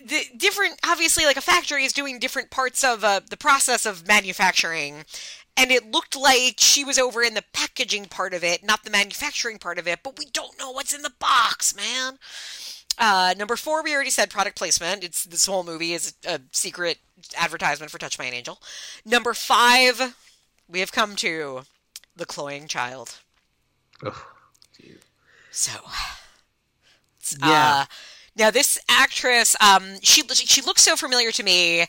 the different, obviously like a factory is doing different parts of uh, the process of manufacturing. And it looked like she was over in the packaging part of it, not the manufacturing part of it, but we don't know what's in the box, man. Uh, number four, we already said product placement. It's this whole movie is a secret advertisement for Touched by an Angel. Number five, we have come to the cloying child. Oh, dear. So, yeah. Uh, now this actress, um, she she looks so familiar to me,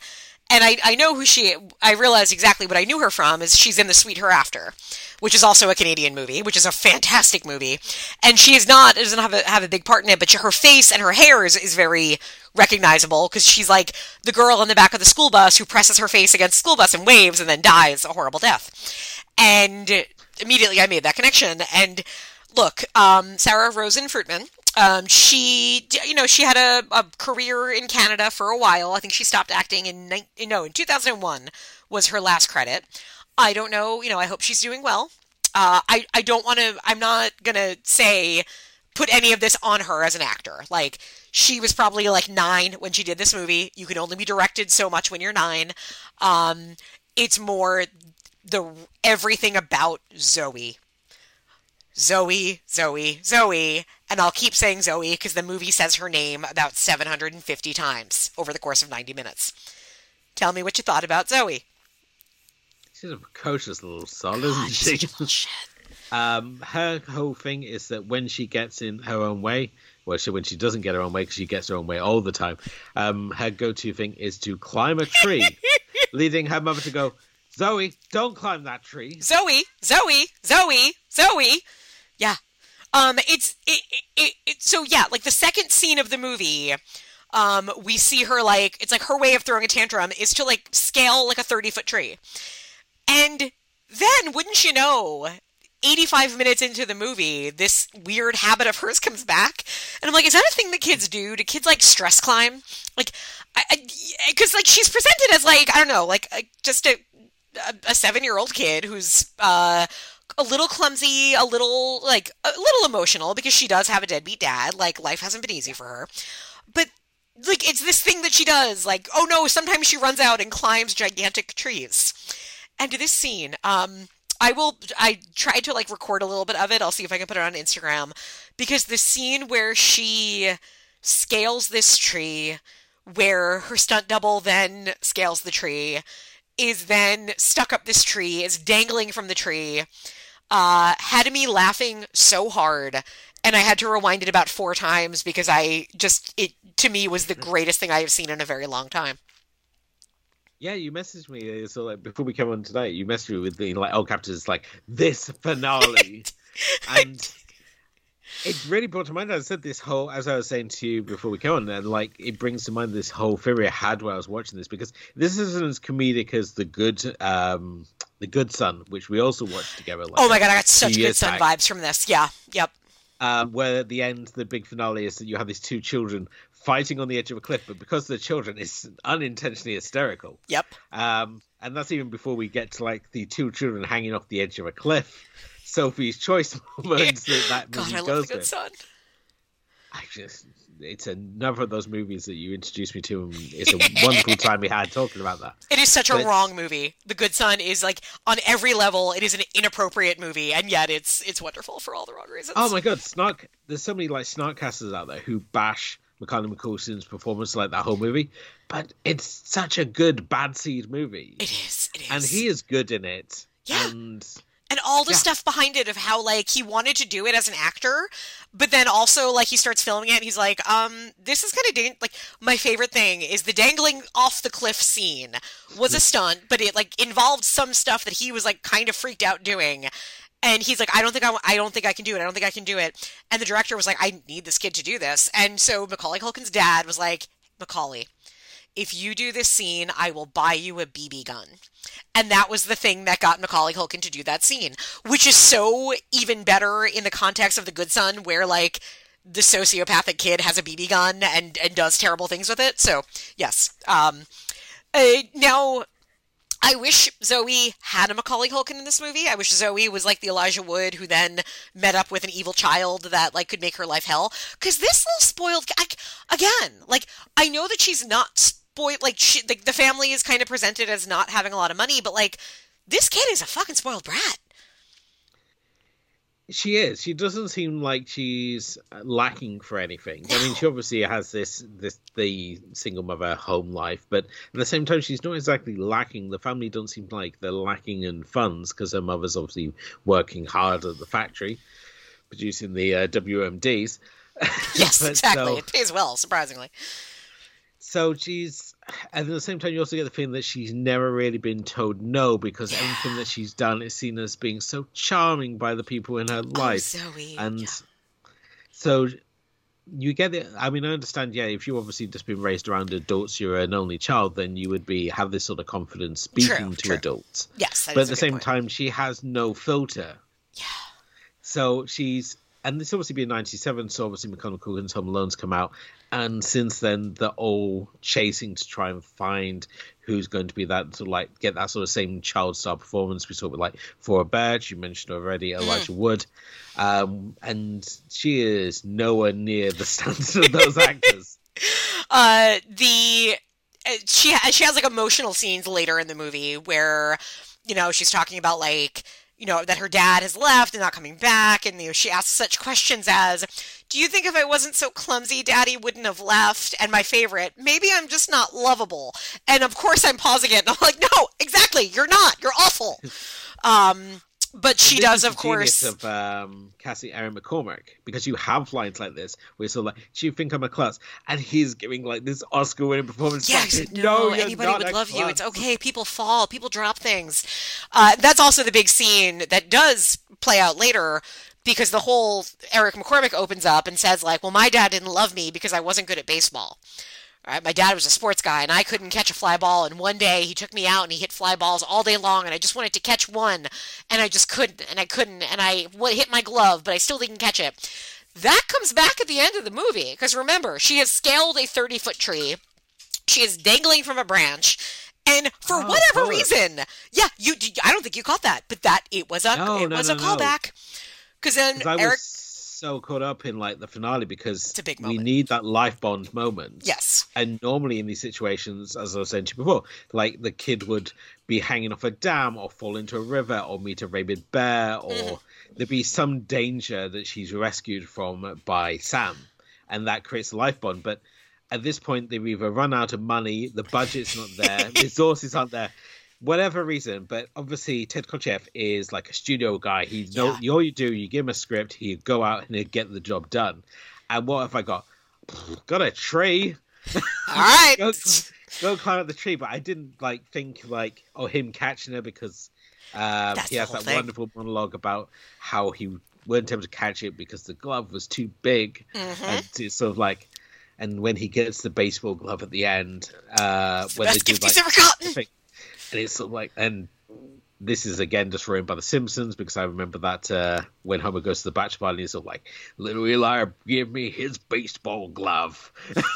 and I, I know who she. I realized exactly what I knew her from is she's in The Sweet Hereafter, which is also a Canadian movie, which is a fantastic movie, and she is not doesn't have a, have a big part in it, but she, her face and her hair is is very recognizable because she's like the girl in the back of the school bus who presses her face against the school bus and waves and then dies a horrible death, and. Immediately I made that connection. And look, um, Sarah Rosen Fruitman, um, she, you know, she had a, a career in Canada for a while. I think she stopped acting in, no, in two thousand one was her last credit. I don't know, you know, I hope she's doing well. Uh, I, I don't want to, I'm not going to say, put any of this on her as an actor. Like, she was probably like nine when she did this movie. You can only be directed so much when you're nine. Um, it's more... the everything about Zoe. Zoe, Zoe, Zoe. And I'll keep saying Zoe because the movie says her name about seven hundred fifty times over the course of ninety minutes. Tell me what you thought about Zoe. She's a precocious little soul, isn't she? um, her whole thing is that when she gets in her own way, well, she, when she doesn't get her own way, because she gets her own way all the time, um, her go-to thing is to climb a tree, leading her mother to go, Zoe, don't climb that tree. Zoe, Zoe, Zoe, Zoe. Yeah. Um, it's it, it, it, so yeah, like the second scene of the movie, um, we see her like, it's like her way of throwing a tantrum is to like scale like a thirty foot tree. And then wouldn't you know, eighty-five minutes into the movie, this weird habit of hers comes back. And I'm like, is that a thing that kids do? Do kids like stress climb? Like, I, I, 'cause like she's presented as like, I don't know, like uh, just a, a, a seven-year-old kid who's, uh, a little clumsy, a little like a little emotional because she does have a deadbeat dad. Like life hasn't been easy for her, but like, it's this thing that she does. Like, oh no, sometimes she runs out and climbs gigantic trees. And to this scene, um, I will, I tried to like record a little bit of it. I'll see if I can put it on Instagram, because the scene where she scales this tree, where her stunt double then scales the tree, is then stuck up this tree, is dangling from the tree, uh, had me laughing so hard. And I had to rewind it about four times because I just, it to me was the greatest thing I have seen in a very long time. Yeah, you messaged me, so like before we came on today, you messaged me with the like all captors like this finale, and it really brought to mind. I said this whole, as I was saying to you before we came on, and like it brings to mind this whole theory I had while I was watching this, because this isn't as comedic as the good, um, the Good Son, which we also watched together. Like, oh my god, I got such Good Son back. Vibes from this. Yeah, yep. Um, where at the end, the big finale is that you have these two children fighting on the edge of a cliff, but because they're children, it's unintentionally hysterical. Yep. Um, and that's even before we get to like the two children hanging off the edge of a cliff. Sophie's choice moments that that God, movie I goes with. I just, it's another of those movies that you introduced me to, and it's a wonderful time we had talking about that. It is such but a wrong movie. The Good Son is like on every level, it is an inappropriate movie, and yet it's it's wonderful for all the wrong reasons. Oh my god, snark! There's so many like snarkcasters out there who bash McCallum McCoulson's performance like that whole movie, but it's such a good bad seed movie. It is. It is, and he is good in it. Yeah. And And all the yeah. stuff behind it of how, like, he wanted to do it as an actor, but then also, like, he starts filming it and he's like, um, this is kind of, dang- like, my favorite thing is the dangling off the cliff scene was a stunt, but it, like, involved some stuff that he was, like, kind of freaked out doing. And he's like, I don't think I, w- I don't think I can do it. I don't think I can do it. And the director was like, I need this kid to do this. And so Macaulay Culkin's dad was like, Macaulay, if you do this scene, I will buy you a B B gun. And that was the thing that got Macaulay Culkin to do that scene, which is so even better in the context of The Good Son, where, like, the sociopathic kid has a B B gun and, and does terrible things with it. So, yes. Um, uh, now, I wish Zoe had a Macaulay Culkin in this movie. I wish Zoe was, like, the Elijah Wood who then met up with an evil child that, like, could make her life hell. Because this little spoiled... I, again, like, I know that she's not... Boy, like, she, like the family is kind of presented as not having a lot of money, but like this kid is a fucking spoiled brat. She is. She doesn't seem like she's lacking for anything. No. I mean, she obviously has this this the single mother home life, but at the same time, she's not exactly lacking. The family don't seem like they're lacking in funds because her mother's obviously working hard at the factory, producing the uh, W M Ds. Yes, exactly. So... It pays well, surprisingly. So she's, and at the same time, you also get the feeling that she's never really been told no, because yeah. everything that she's done is seen as being so charming by the people in her life. Oh, Zoe. And yeah. so you get it. I mean, I understand, yeah, if you've obviously just been raised around adults, you're an only child, then you would be have this sort of confidence speaking true, to true. adults. Yes, that But is at the same point. time, she has no filter. Yeah. So she's... And this obviously being ninety-seven, so obviously McConnell Coogan's Home Alone's come out. And since then, they're all chasing to try and find who's going to be that, sort of like, get that sort of same child star performance we saw with, like, For a Bird, you mentioned already, Elijah mm. Wood. Um, and she is nowhere near the standard of those actors. Uh, the she has, she has, like, emotional scenes later in the movie where, you know, she's talking about, like, you know, that her dad has left and not coming back. And, you know, she asks such questions as, do you think if I wasn't so clumsy, Daddy wouldn't have left? And my favorite, maybe I'm just not lovable. And of course I'm pausing it. And I'm like, no, exactly. You're not, you're awful. Um, but she this does, of course. Of um, Cassie Aaron McCormack, because you have lines like this where it's all like, "Do you think I'm a klutz?" and he's giving like this Oscar-winning performance. Yeah, like, no, no anybody would love klutz. you. It's okay. People fall. People drop things. Uh, that's also the big scene that does play out later, because the whole Eric McCormack opens up and says, like, well, my dad didn't love me because I wasn't good at baseball. All right, my dad was a sports guy, and I couldn't catch a fly ball, and one day he took me out, and he hit fly balls all day long, and I just wanted to catch one, and I just couldn't, and I couldn't, and I hit my glove, but I still didn't catch it. That comes back at the end of the movie, because remember, she has scaled a thirty-foot tree, she is dangling from a branch, and for oh, whatever good. reason, yeah, you, I don't think you caught that, but that, it was a, no, it no, was no, a callback, because no. then Cause Eric... Was... so caught up in like the finale because it's a big moment. We need that life bond moment. Yes. And normally in these situations, as I was saying to you before, like the kid would be hanging off a dam or fall into a river or meet a rabid bear or mm-hmm. there'd be some danger that she's rescued from by Sam, and that creates a life bond. But at this point they've either run out of money, the budget's not there, resources aren't there, whatever reason. But obviously Ted Kotcheff is like a studio guy. He knows yeah. all you do, you give him a script, he'd go out and he'd get the job done. And what have I got? Got a tree. All right. go, go climb up the tree. But I didn't like think like, oh, him catching her, because um, he has that thing. Wonderful monologue about how he weren't able to catch it because the glove was too big. Mm-hmm. And it's sort of like, and when he gets the baseball glove at the end, uh, it's the when best they do, gift like, he's ever gotten. And it's sort of like, and this is again just ruined by The Simpsons, because I remember that uh, when Homer goes to the bachelor party, he's sort of like, "Little Eli, give me his baseball glove."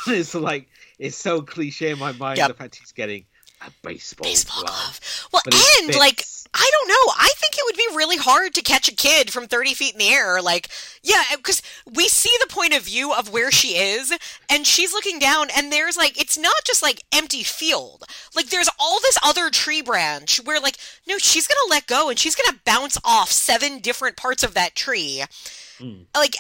It's like, it's so cliche in my mind, yep. the fact he's getting a baseball, baseball glove. glove. Well, but and like, I don't know. I think it would be really hard to catch a kid from thirty feet in the air. Like, yeah, because we see the point of view of where she is, and she's looking down, and there's like, it's not just like empty field. Like, there's all this other tree branch where like, no, she's going to let go, and she's going to bounce off seven different parts of that tree. Mm. Like,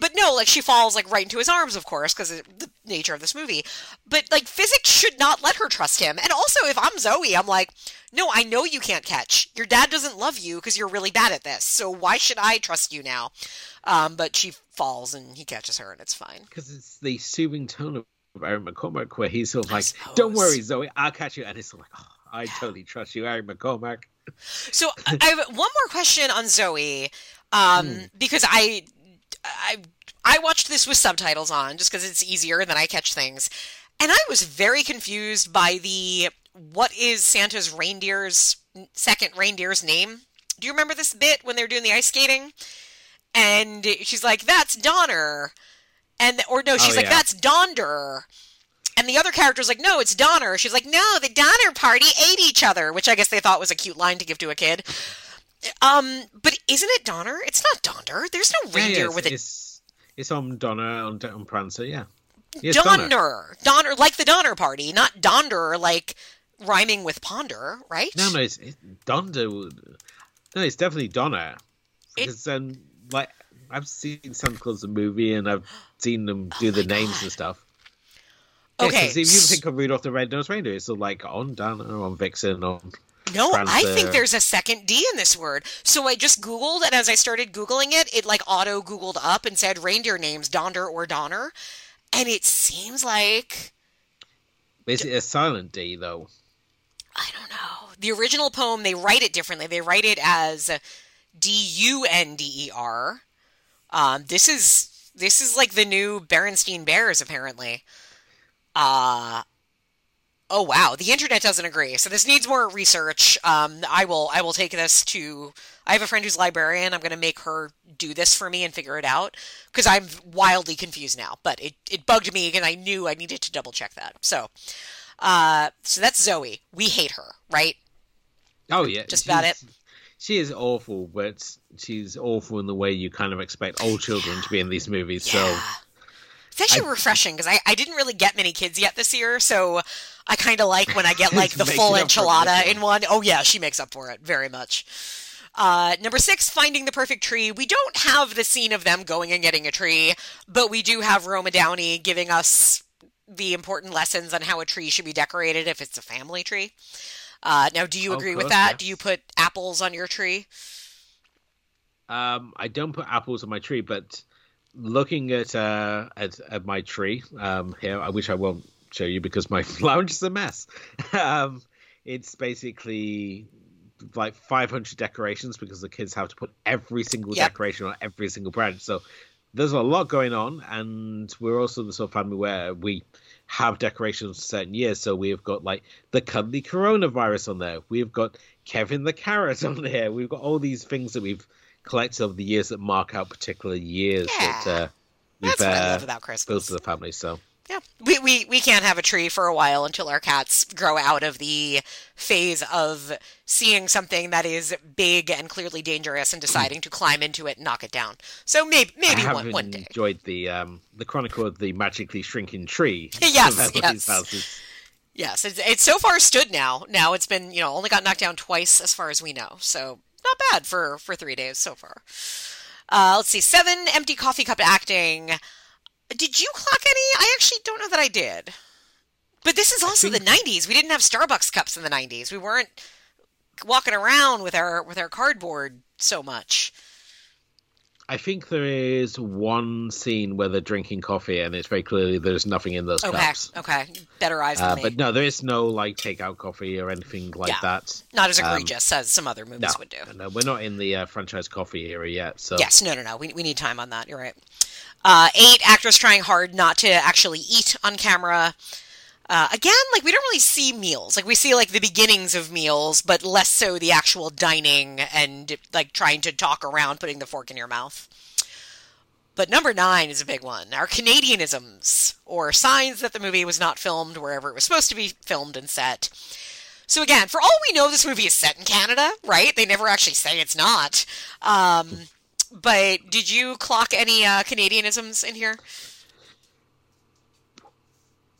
but no, like she falls like right into his arms, of course, because of the nature of this movie. But like, physics should not let her trust him. And also, if I'm Zoe, I'm like, no, I know you can't catch. Your dad doesn't love you because you're really bad at this. So why should I trust you now? Um, but she falls and he catches her, and it's fine. Because it's the soothing tone of Eric McCormack, where he's sort of like, "Don't worry, Zoe, I'll catch you," and it's sort of like, "Oh, I totally trust you, Eric McCormack." So I have one more question on Zoe. Um, mm. because I, I, I watched this with subtitles on just because it's easier than I catch things. And I was very confused by the, what is Santa's reindeer's second reindeer's name? Do you remember this bit when they were doing the ice skating? And she's like, "That's Donner." And, or no, she's oh, like, yeah. "That's Donder." And the other character's like, "No, it's Donner." She's like, "No, the Donner party ate each other," which I guess they thought was a cute line to give to a kid. Um, but isn't it Donner? It's not Donder. There's no reindeer yeah, it's, with it. It's, it's on Donner, on, on Prancer, yeah. Yes, Donner. Donner. Donner, like the Donner Party, not Donder, like rhyming with ponder, right? No, no, it's, it's Donder. No, it's definitely Donner. It, because, um, like, I've seen Santa Claus the movie, and I've seen them do oh the names God. and stuff. Okay. Yes, so if you think of Rudolph the Red-Nosed Reindeer, it's like on Donner, on Vixen, on... No, Prancer. I think there's a second D in this word. So I just Googled, and as I started Googling it, it like auto-Googled up and said reindeer names, Donder or Donner. And it seems like... Is it a silent D, though? I don't know. The original poem, they write it differently. They write it as D U N D E R. Um, this is this is like the new Berenstain Bears, apparently. Uh... Oh wow, the internet doesn't agree. So this needs more research. Um, I will I will take this to I have a friend who's a librarian. I'm going to make her do this for me and figure it out, because I'm wildly confused now. But it, it bugged me, and I knew I needed to double check that. So uh, so that's Zoe. We hate her, right? Oh yeah. Just about it. She is awful, but she's awful in the way you kind of expect old children yeah. to be in these movies. Yeah. So it's actually I, refreshing, because I, I didn't really get many kids yet this year, so I kind of like when I get like the full enchilada in one. Oh yeah, she makes up for it very much. Uh, number six, Finding the Perfect Tree. We don't have the scene of them going and getting a tree, but we do have Roma Downey giving us the important lessons on how a tree should be decorated if it's a family tree. Uh, now, do you agree oh, course, with that? Yeah. Do you put apples on your tree? Um, I don't put apples on my tree, but... Looking at uh at, at my tree um here, I wish I won't show you because my lounge is a mess. um, it's basically like five hundred decorations because the kids have to put every single yep. decoration on every single branch. So there's a lot going on, and we're also the sort of family where we have decorations for certain years. So we've got like the cuddly coronavirus on there. We've got Kevin the Carrot on there. We've got all these things that we've collected over the years that mark out particular years yeah. that uh, we've uh, built as a family. So. Yeah, we, we we can't have a tree for a while until our cats grow out of the phase of seeing something that is big and clearly dangerous and deciding to climb into it and knock it down. So maybe maybe I one, one day. I enjoyed the um, the Chronicle of the Magically Shrinking Tree. yes, yes. Yes, it's, it's so far stood now. Now it's been, you know, only got knocked down twice as far as we know. So not bad for, for three days so far. Uh, let's see, seven empty coffee cup acting. Did you clock any? I actually don't know that I did. But this is also think... the nineties. We didn't have Starbucks cups in the nineties. We weren't walking around with our with our cardboard so much. I think there is one scene where they're drinking coffee and it's very clearly there's nothing in those okay. cups. Okay, okay. Better eyes than uh, me. But no, there is no like takeout coffee or anything like yeah. that. Not as egregious um, as some other movies no, would do. No, no, we're not in the uh, franchise coffee era yet. So Yes, no, no, no. We we need time on that. You're right. Uh, eight, actors trying hard not to actually eat on camera. Uh, again, like, we don't really see meals. Like, we see, like, the beginnings of meals, but less so the actual dining and, like, trying to talk around putting the fork in your mouth. But number nine is a big one. Our Canadianisms, or signs that the movie was not filmed wherever it was supposed to be filmed and set. So, again, for all we know, this movie is set in Canada, right? They never actually say it's not. Um... But did you clock any uh, Canadianisms in here?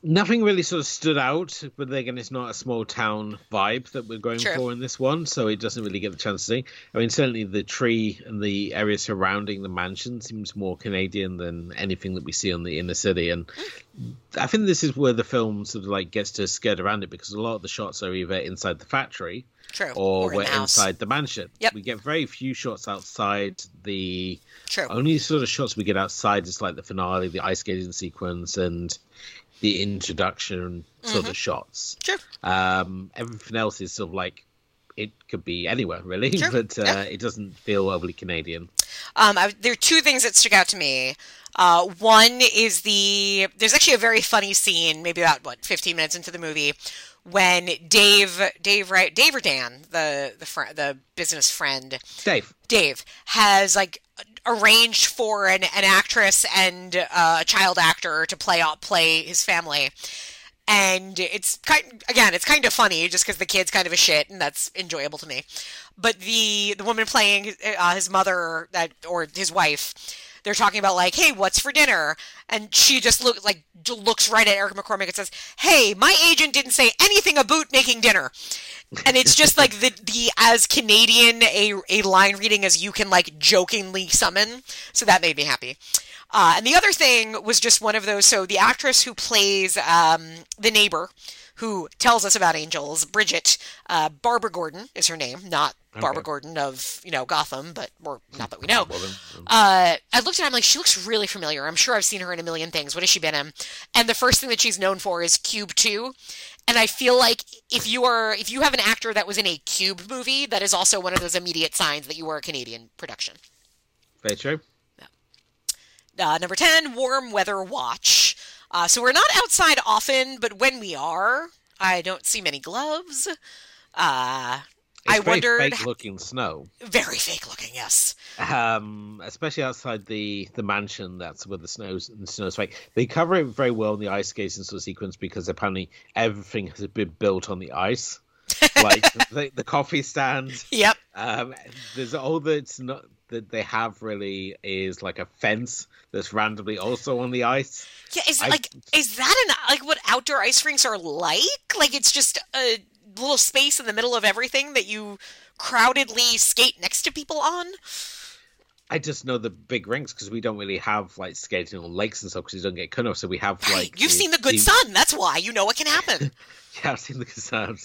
Nothing really sort of stood out, but then again, it's not a small town vibe that we're going True. For in this one, so it doesn't really get the chance to see. I mean, certainly the tree and the area surrounding the mansion seems more Canadian than anything that we see on the inner city, and I think this is where the film sort of like gets to skirt around it because a lot of the shots are either inside the factory True. Or, or we're in inside the mansion. Yep. We get very few shots outside the... True. Only sort of shots we get outside is like the finale, the ice skating sequence, and... the introduction sort mm-hmm. of shots. Sure. Um, everything else is sort of like, it could be anywhere, really. Sure. But uh, yeah. it doesn't feel overly Canadian. Um, I, there are two things that stick out to me. Uh, one is the... There's actually a very funny scene, maybe about, what, fifteen minutes into the movie, when Dave... Dave, right? Dave or Dan, the, the, fr- the business friend... Dave. Dave has, like... arranged for an, an actress and uh, a child actor to play play his family. And it's kind again, it's kind of funny just because the kid's kind of a shit, and that's enjoyable to me. But the the woman playing uh, his mother that or his wife, they're talking about like, hey, what's for dinner? And she just look like looks right at Eric McCormack and says, hey, my agent didn't say anything about making dinner. And it's just like the, the as Canadian a, a line reading as you can like jokingly summon. So that made me happy. Uh, and the other thing was just one of those. So the actress who plays um, the neighbor who tells us about angels, Bridget, uh, Barbara Gordon is her name, not okay. Barbara Gordon of, you know, Gotham, but or not that we know. Uh, I looked at her, I'm like, she looks really familiar. I'm sure I've seen her in a million things. What has she been in? And the first thing that she's known for is Cube two. And I feel like if you are, if you have an actor that was in a Cube movie, that is also one of those immediate signs that you were a Canadian production. Very true. Yeah. Uh, number ten, warm weather watch. Uh, so we're not outside often, but when we are, I don't see many gloves. Uh, it's I very wondered fake-looking snow. Very fake-looking, yes. Um, especially outside the, the mansion, that's where the snow's the snow's fake. They cover it very well in the ice skating sort of sequence because apparently everything has been built on the ice, like the, the coffee stand. Yep. Um, there's all that's not that they have really is like a fence that's randomly also on the ice. Yeah, is I, like is that an like what outdoor ice rinks are like? Like it's just a little space in the middle of everything that you crowdedly skate next to people on. I just know the big rinks because we don't really have like skating on lakes and stuff because you don't get cut off. So we have right. like you've the, seen the good the... sun. That's why you know what can happen. yeah, I've seen the good sun.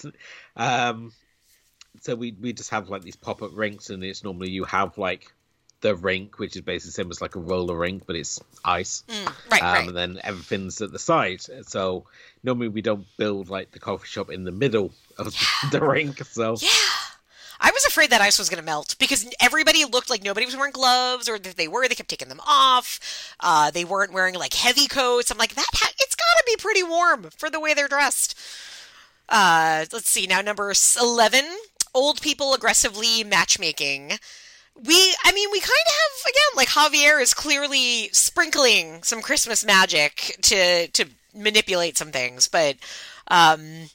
Um, so we we just have like these pop up rinks, and it's normally you have like the rink, which is basically the same as like a roller rink, but it's ice. Mm, right, um, right. And then everything's at the side. So normally we don't build like the coffee shop in the middle of yeah. the rink. So yeah. I was afraid that ice was going to melt because everybody looked like nobody was wearing gloves, or if they were, they kept taking them off. Uh, they weren't wearing like heavy coats. I'm like, that ha- it's got to be pretty warm for the way they're dressed. Uh, let's see. Now, number eleven, old people aggressively matchmaking. We, I mean, we kind of have, again, like Javier is clearly sprinkling some Christmas magic to, to manipulate some things, but, um,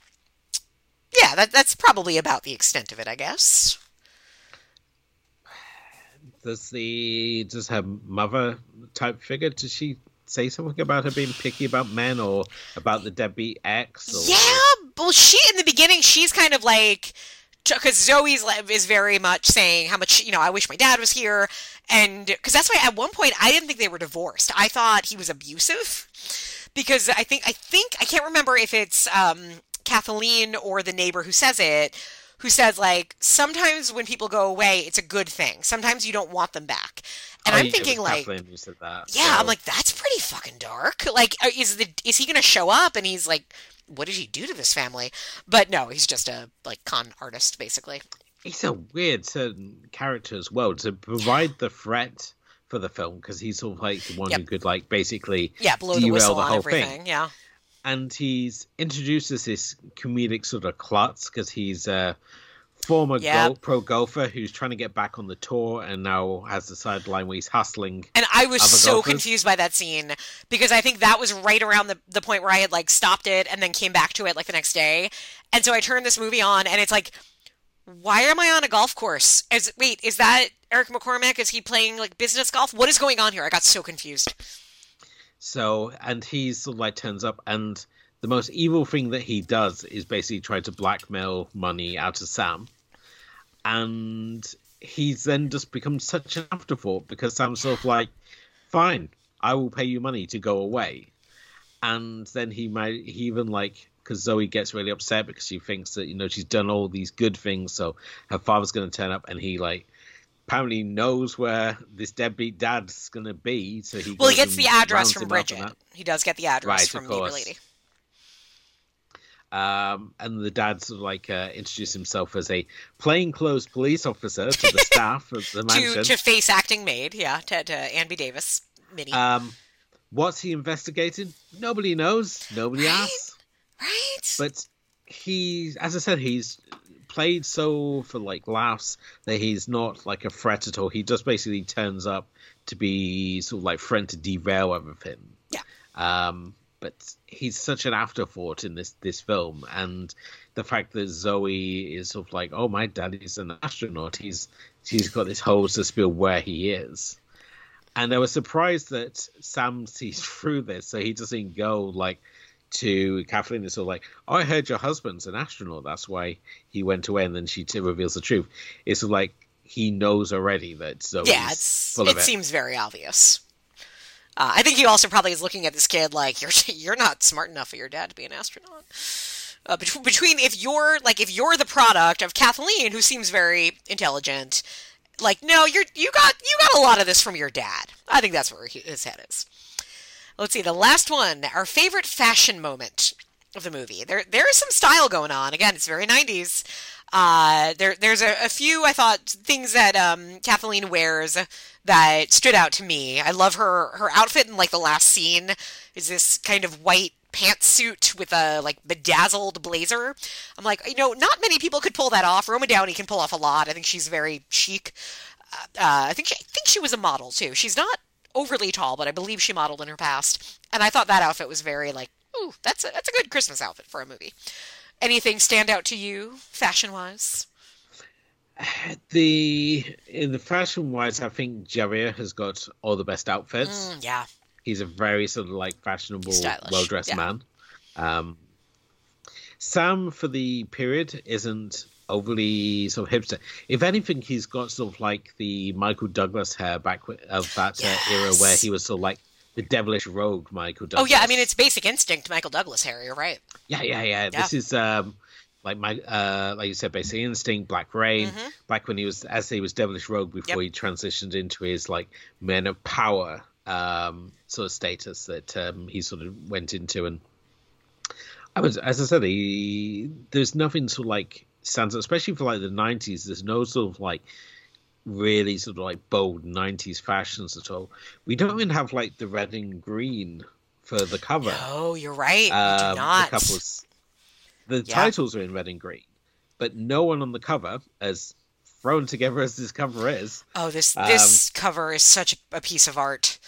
yeah, that, that's probably about the extent of it, I guess. Does the, does her mother type figure, does she say something about her being picky about men or about the deadbeat ex? Or... Yeah, well, she, in the beginning, she's kind of like, because Zoe's is very much saying how much, you know, I wish my dad was here. And because that's why at one point I didn't think they were divorced. I thought he was abusive because I think, I think, I can't remember if it's um, Kathleen or the neighbor who says it, who says like, sometimes when people go away, it's a good thing. Sometimes you don't want them back. And oh, I'm thinking like, Kathleen, said that, yeah, so. I'm like, that's pretty fucking dark. Like, is the, is he going to show up? And he's like, what did he do to this family? But no, he's just a like con artist, basically. He's a weird certain character as well to provide yeah. the threat for the film, because he's sort of like the one yep. who could like basically yeah, blow derail the, whistle the whole on everything. Thing. Yeah, and he's introduced as this comedic sort of klutz because he's a former yep. gol- pro golfer who's trying to get back on the tour and now has the sideline where he's hustling. And I was so golfers. confused by that scene because I think that was right around the, the point where I had like stopped it and then came back to it like the next day. And so I turned this movie on and it's like, why am I on a golf course? Is, wait, is that Eric McCormack? Is he playing like business golf? What is going on here? I got so confused. So, and he's sort of like turns up and the most evil thing that he does is basically try to blackmail money out of Sam. And he's then just become such an afterthought because Sam's sort of like, fine, I will pay you money to go away. And then he might he even like, because Zoe gets really upset because she thinks that, you know, she's done all these good things. So her father's going to turn up and he like, apparently knows where this deadbeat dad's going to be. So he Well, he gets the address from Bridget. He does get the address right, from the other lady. Um, and the dad sort of like uh, introduced himself as a plainclothes police officer to the staff of the mansion. to, to face acting maid, yeah, to, to Anby Davis, Minnie. Um, what's he investigating? Nobody knows. Nobody right? asks. Right. But he, as I said, he's played so for like laughs that he's not like a threat at all. He just basically turns up to be sort of like friend to derail everything. Yeah. Um. But he's such an afterthought in this, this film. And the fact that Zoe is sort of like, oh, my dad is an astronaut. He's She's got this whole to spill where he is. And I was surprised that Sam sees through this. So he doesn't go like to Kathleen. It's sort of like, oh, I heard your husband's an astronaut. That's why he went away. And then she t- reveals the truth. It's sort of like he knows already that Zoe's yeah, it's, full of it. It seems very obvious. Uh, I think he also probably is looking at this kid like, you're you're not smart enough for your dad to be an astronaut. Uh, between, between if you're like if you're the product of Kathleen, who seems very intelligent, like no, you're you got you got a lot of this from your dad. I think that's where he, his head is. Let's see the last one. Our favorite fashion moment of the movie. There there is some style going on. Again, it's very nineties. Uh, there there's a, a few I thought things that um, Kathleen wears that stood out to me. I love her her outfit in like the last scene is this kind of white pantsuit with a like bedazzled blazer. I'm like, you know, not many people could pull that off. Roma Downey can pull off a lot. I think she's very chic. Uh, I think she, I think she was a model too. She's not overly tall, but I believe she modeled in her past. And I thought that outfit was very like, ooh, that's a, that's a good Christmas outfit for a movie. Anything stand out to you fashion-wise? The in the fashion-wise, I think Javier has got all the best outfits. Mm, yeah, he's a very sort of like fashionable, stylish, well-dressed yeah. man. Um, Sam for the period isn't overly sort of hipster. If anything, he's got sort of like the Michael Douglas hair back of that yes. uh, era where he was sort of like. The devilish rogue Michael Douglas. Oh, yeah. I mean, it's Basic Instinct, Michael Douglas hair. You're right. Yeah, yeah, yeah. yeah. This is, um, like my, uh, like you said, Basic Instinct, Black Rain, mm-hmm. back when he was, as he was devilish rogue before yep. he transitioned into his, like, men of power um, sort of status that um, he sort of went into. And I was, as I said, he, there's nothing sort of like stands out, especially for like the nineties. There's no sort of like really sort of like bold nineties fashions at all. We don't even have like the red and green for the cover. Oh, no, you're right. Um, we do not. The, couples, the yeah. titles are in red and green, but no one on the cover, as thrown together as this cover is. Oh, this this um, cover is such a piece of art.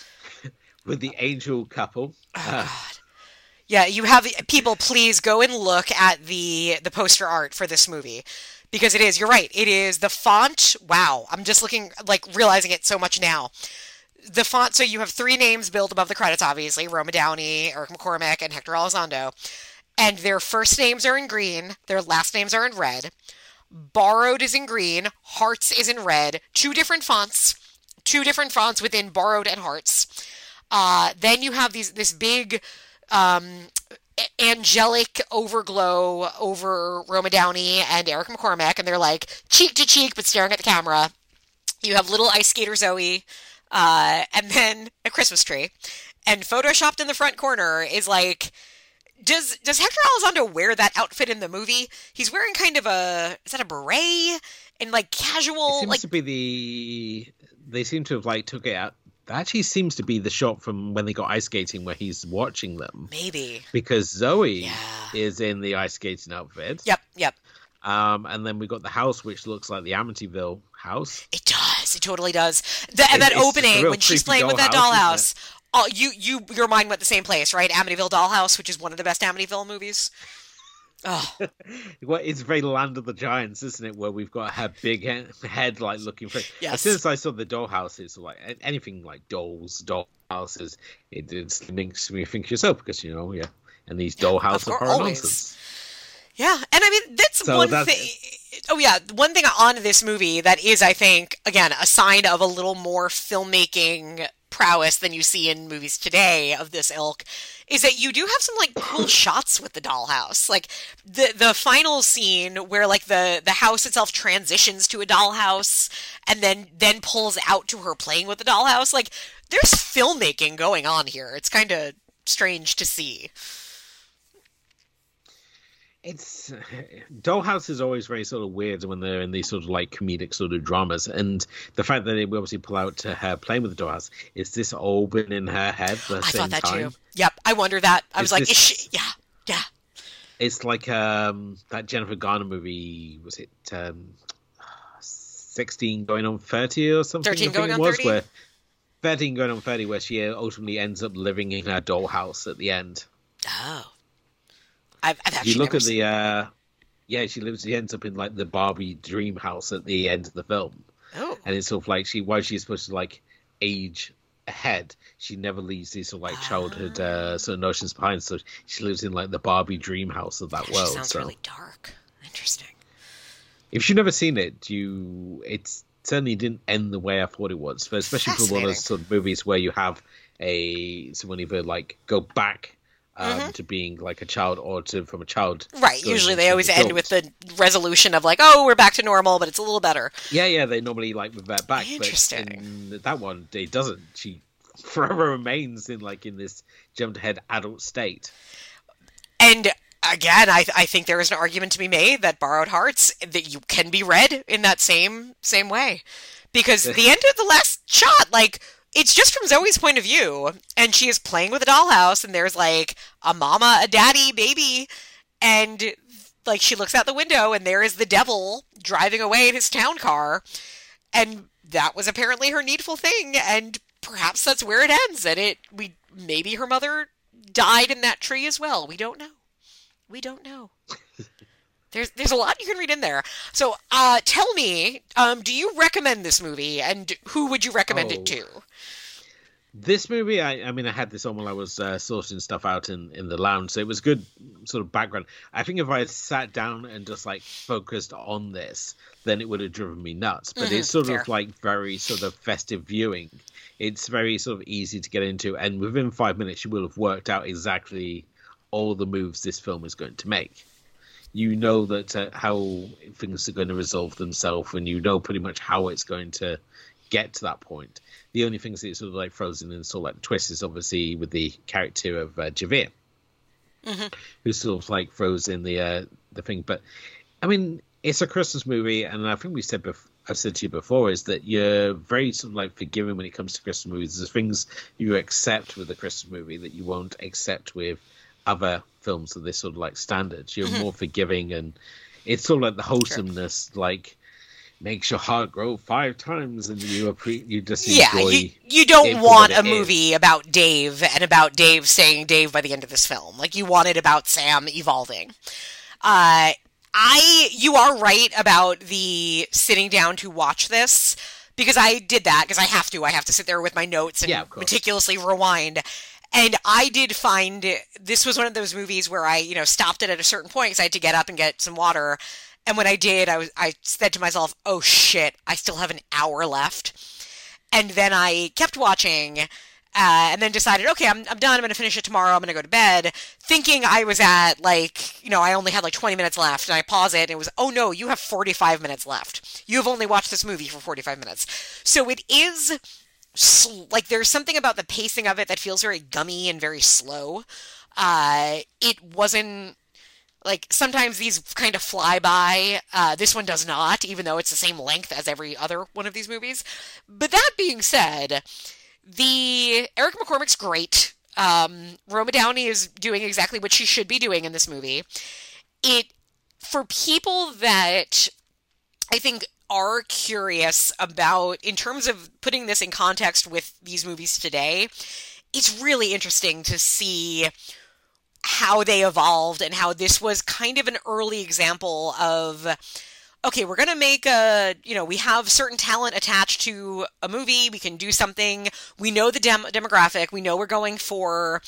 With the angel couple. Oh, uh, God. Yeah, you have people. Please go and look at the the poster art for this movie, because it is. You're right. It is the font. Wow, I'm just looking like realizing it so much now. The font. So you have three names billed above the credits, obviously: Roma Downey, Eric McCormack, and Hector Elizondo. And their first names are in green. Their last names are in red. Borrowed is in green. Hearts is in red. Two different fonts. Two different fonts within Borrowed and Hearts. Uh, then you have these this big. Um, angelic overglow over Roma Downey and Eric McCormack, and they're like cheek to cheek but staring at the camera. You have little ice skater Zoe, uh, and then a Christmas tree, and photoshopped in the front corner is like, does does Hector Elizondo wear that outfit in the movie? He's wearing kind of a, is that a beret and like casual? It seems like to be the they seem to have like took it out. That actually seems to be the shot from when they got ice skating where he's watching them. Maybe. Because Zoe yeah. is in the ice skating outfit. Yep, yep. Um, and then we got the house, which looks like the Amityville house. It does. It totally does. The, and it, that opening, when she's playing with that dollhouse, oh, you, you, your mind went the same place, right? Amityville Dollhouse, which is one of the best Amityville movies. Oh. Well, it's very Land of the Giants, isn't it? Where we've got her big head, like looking for. Yes. As soon as I saw the dollhouses, like anything like dolls, dollhouses, it, it makes me think yourself because you know, yeah, and these dollhouses yeah, are nonsense. Yeah, and I mean that's so one thing. Oh yeah, one thing on this movie that is, I think, again, a sign of a little more filmmaking prowess than you see in movies today of this ilk, is that you do have some like cool shots with the dollhouse, like the the final scene where like the the house itself transitions to a dollhouse and then then pulls out to her playing with the dollhouse. Like there's filmmaking going on here. It's kind of strange to see. It's uh, Dollhouse is always very sort of weird when they're in these sort of like comedic sort of dramas, and the fact that they obviously pull out to her playing with the dollhouse, is this all been in her head? The I same thought that time? Too. Yep, I wonder that. I is was like, this, is she? Yeah, yeah. It's like um, that Jennifer Garner movie. Was it um, sixteen going on thirty or something? Thirteen going on was, thirty. Where, Thirteen going on thirty, where she ultimately ends up living in her dollhouse at the end. Oh. I've, I've you look at the, uh, yeah, she lives. She ends up in like the Barbie dream house at the end of the film, oh. and it's sort of like she, while she's supposed to like age ahead, she never leaves these sort of like childhood uh, uh, sort of notions behind. So she lives in like the Barbie dream house of that yeah, world. She sounds so. Really dark. Interesting. If you've never seen it, you it certainly didn't end the way I thought it was, but especially for one of those sort of movies where you have a someone either like go back. Um, mm-hmm. to being like a child or to from a child. Right. Usually they always adult. End with the resolution of like, oh, we're back to normal, but it's a little better. Yeah, yeah. They normally like revert back. Interesting. But in that one, it doesn't. She forever remains in like in this jumped ahead adult state. And again, I I think there is an argument to be made that Borrowed Hearts that you can be read in that same same way, because the end of the last shot, like. It's just from Zoe's point of view, and she is playing with a dollhouse, and there's, like, a mama, a daddy, baby, and, like, she looks out the window, and there is the devil driving away in his town car, and that was apparently her needful thing, and perhaps that's where it ends, and it, we, maybe her mother died in that tree as well. We don't know. We don't know. There's there's a lot you can read in there. So uh, tell me, um, do you recommend this movie, and who would you recommend oh. it to? This movie, I, I mean, I had this on while I was uh, sorting stuff out in, in the lounge, so it was good sort of background. I think if I had sat down and just, like, focused on this, then it would have driven me nuts. But mm-hmm, it's sort fair. Of, like, very sort of festive viewing. It's very sort of easy to get into, and within five minutes you will have worked out exactly all the moves this film is going to make. You know that uh, how things are going to resolve themselves, and you know pretty much how it's going to get to that point. The only things that it's sort of like frozen and sort of like twists is obviously with the character of uh, Javier, mm-hmm. who sort of like throws in the uh, the thing. But I mean, it's a Christmas movie, and I think we said bef- I've said to you before is that you're very sort of like forgiving when it comes to Christmas movies. There's things you accept with a Christmas movie that you won't accept with other films of this sort of like standards. You're mm-hmm. more forgiving, and it's sort of like the wholesomeness, sure. like makes your heart grow five times, and you appre- you just yeah, enjoy. Yeah, you, you don't want a movie is. about Dave and about Dave saying Dave by the end of this film. Like, you want it about Sam evolving. Uh, I you are right about the sitting down to watch this, because I did that because I have to. I have to sit there with my notes and yeah, meticulously rewind. And I did find this was one of those movies where I, you know, stopped it at a certain point because I had to get up and get some water. And when I did, I was I said to myself, "Oh shit, I still have an hour left." And then I kept watching, uh, and then decided, "Okay, I'm I'm done. I'm gonna finish it tomorrow. I'm gonna go to bed," thinking I was at like, you know, I only had like twenty minutes left. And I paused it, and it was, "Oh no, you have forty-five minutes left. You've only watched this movie for forty-five minutes." So it is. Like, there's something about the pacing of it that feels very gummy and very slow. Uh, it wasn't, like, sometimes these kind of fly by. Uh, this one does not, even though it's the same length as every other one of these movies. But that being said, the Eric McCormack's great. Um, Roma Downey is doing exactly what she should be doing in this movie. It, for people that I think are curious about, in terms of putting this in context with these movies today, it's really interesting to see how they evolved and how this was kind of an early example of, okay, we're going to make a, you know, we have certain talent attached to a movie, we can do something, we know the dem- demographic, we know we're going for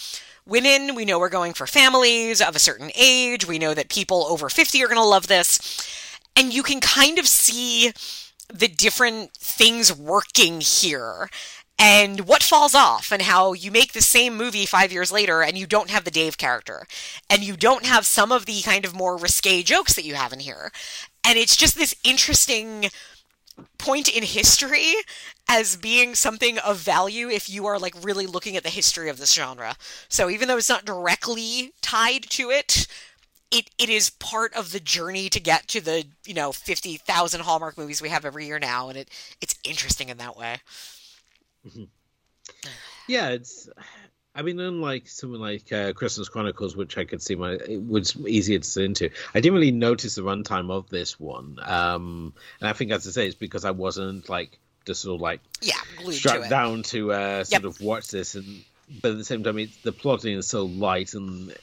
women, we know we're going for families of a certain age, we know that people over fifty are going to love this. And you can kind of see the different things working here and what falls off, and how you make the same movie five years later and you don't have the Dave character and you don't have some of the kind of more risque jokes that you have in here. And it's just this interesting point in history as being something of value if you are like really looking at the history of this genre. So even though it's not directly tied to it, It it is part of the journey to get to the, you know, fifty thousand Hallmark movies we have every year now, and it it's interesting in that way. Mm-hmm. Yeah, it's. I mean, unlike something like uh, Christmas Chronicles, which I could see my it was easier to sit into, I didn't really notice the runtime of this one, um, and I think, as I say, it's because I wasn't like just sort of like yeah strapped to down to uh, sort yep. of watch this, and but at the same time, it's, the plotting is so light and.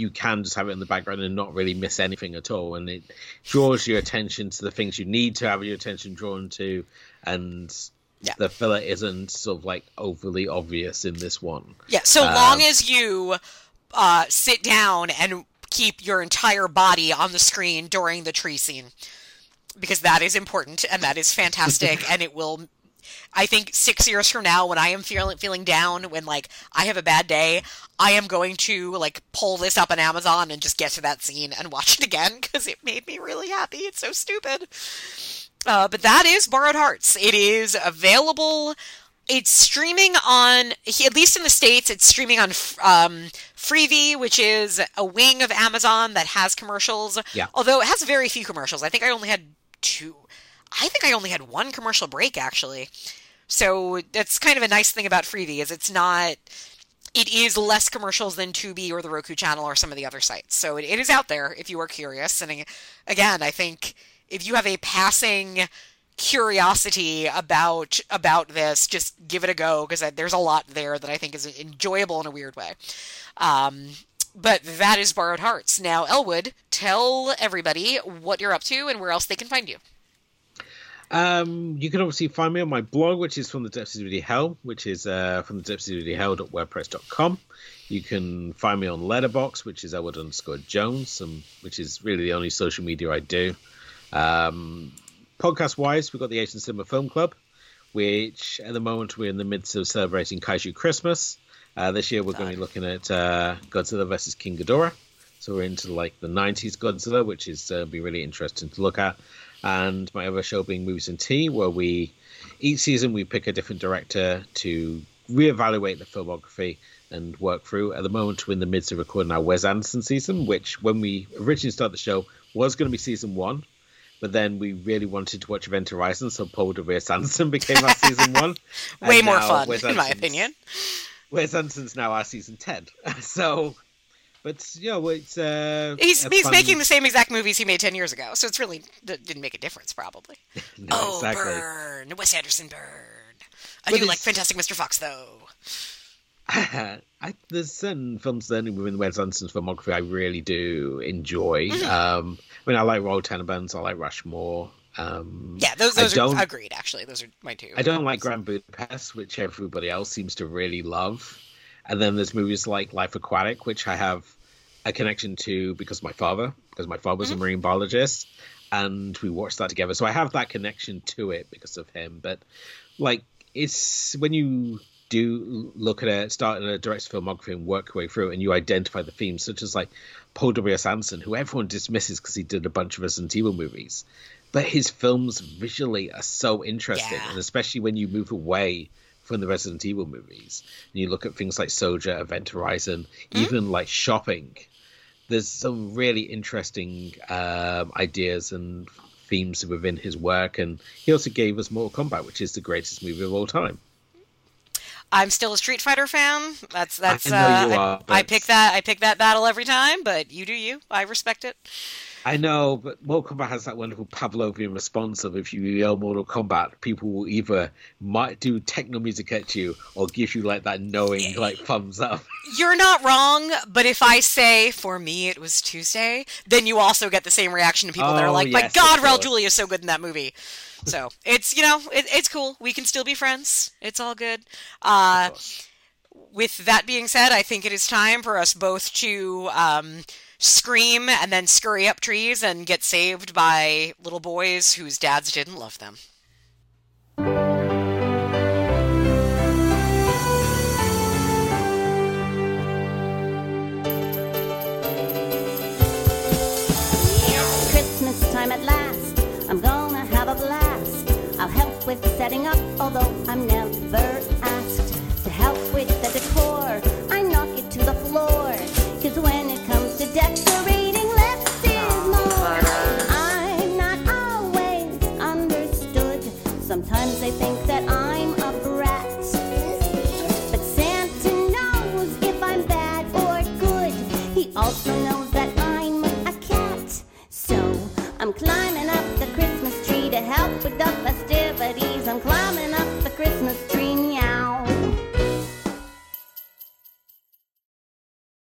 You can just have it in the background and not really miss anything at all, and it draws your attention to the things you need to have your attention drawn to, and yeah. the filler isn't sort of like overly obvious in this one. Yeah, so um, long as you uh, sit down and keep your entire body on the screen during the tree scene, because that is important and that is fantastic, and it will. I think six years from now, when I am feeling feeling down, when like I have a bad day, I am going to like pull this up on Amazon and just get to that scene and watch it again, because it made me really happy. It's so stupid. Uh, but that is Borrowed Hearts. It is available. It's streaming on, at least in the States, it's streaming on um, Freevie, which is a wing of Amazon that has commercials. Yeah. Although it has very few commercials. I think I only had two. I think I only had one commercial break, actually. So that's kind of a nice thing about Freevee, is it's not, it is less commercials than Tubi or the Roku channel or some of the other sites. So it, it is out there if you are curious. And again, I think if you have a passing curiosity about, about this, just give it a go, because there's a lot there that I think is enjoyable in a weird way. Um, but that is Borrowed Hearts. Now, Elwood, tell everybody what you're up to and where else they can find you. Um, you can obviously find me on my blog, which is From the Depths of Duddy Hell, which is uh, from the depths of Duddy hell dot wordpress dot com. You can find me on Letterboxd, which is Elwood underscore Jones, and which is really the only social media I do. Um, podcast-wise, we've got the Asian Cinema Film Club, which at the moment we're in the midst of celebrating Kaiju Christmas. Uh, this year we're God. going to be looking at uh, Godzilla versus King Ghidorah. So we're into like the nineties Godzilla, which is uh, be really interesting to look at. And my other show being Movies and Tea, where we, each season, we pick a different director to reevaluate the filmography and work through. At the moment, we're in the midst of recording our Wes Anderson season, which when we originally started the show was going to be season one. But then we really wanted to watch Event Horizon, so Paul DeRear Sanderson became our season one. Way more fun, Wes in my opinion. Wes Anderson's now our season ten. So, but, you know, it's... Uh, he's he's fun... making the same exact movies he made ten years ago, so it's really didn't make a difference, probably. No, oh, exactly. Burn. Wes Anderson, burn. I but do it's... like Fantastic Mister Fox, though. I, there's certain films certainly within Wes Anderson's filmography I really do enjoy. Mm-hmm. Um, I mean, I like Royal Tenenbaums, I like Rushmore. Um, yeah, those, those are agreed, actually. Those are my two. I don't like Grand Budapest, which everybody else seems to really love. And then there's movies like Life Aquatic, which I have a connection to because my father, because my father was mm-hmm. a marine biologist, and we watched that together. So I have that connection to it because of him. But, like, it's when you... do look at a start in a director's filmography and work your way through it, and you identify the themes, such as like Paul W. S. Anderson, who everyone dismisses because he did a bunch of Resident Evil movies, but his films visually are so interesting, yeah. and especially when you move away from the Resident Evil movies and you look at things like Soldier, Event Horizon, mm-hmm. even like Shopping, there's some really interesting um, ideas and themes within his work. And he also gave us Mortal Kombat, which is the greatest movie of all time. I'm still a Street Fighter fan. That's that's. I know you uh, are, I, but... I pick that. I pick that battle every time. But you do you. I respect it. I know, but Mortal Kombat has that wonderful Pavlovian response of if you yell Mortal Kombat, people will either might do techno music at you or give you like that knowing like thumbs up. You're not wrong, but if I say for me it was Tuesday, then you also get the same reaction to people oh, that are like, yes, my God, Raul Julia is so good in that movie. So it's, you know, it, it's cool. We can still be friends. It's all good. Uh, with that being said, I think it is time for us both to um, scream and then scurry up trees and get saved by little boys whose dads didn't love them. Christmas time at last. I'm gonna have a blast. I'll help with setting up, although I'm never asked to help with the decor. I knock it to the floor, 'cause when it comes to decorating, less is more. I'm not always understood. Sometimes they think that I'm a brat, but Santa knows if I'm bad or good. He also knows that I'm a cat. So I'm climbing up the Christmas tree to help with the festivities. I'm climbing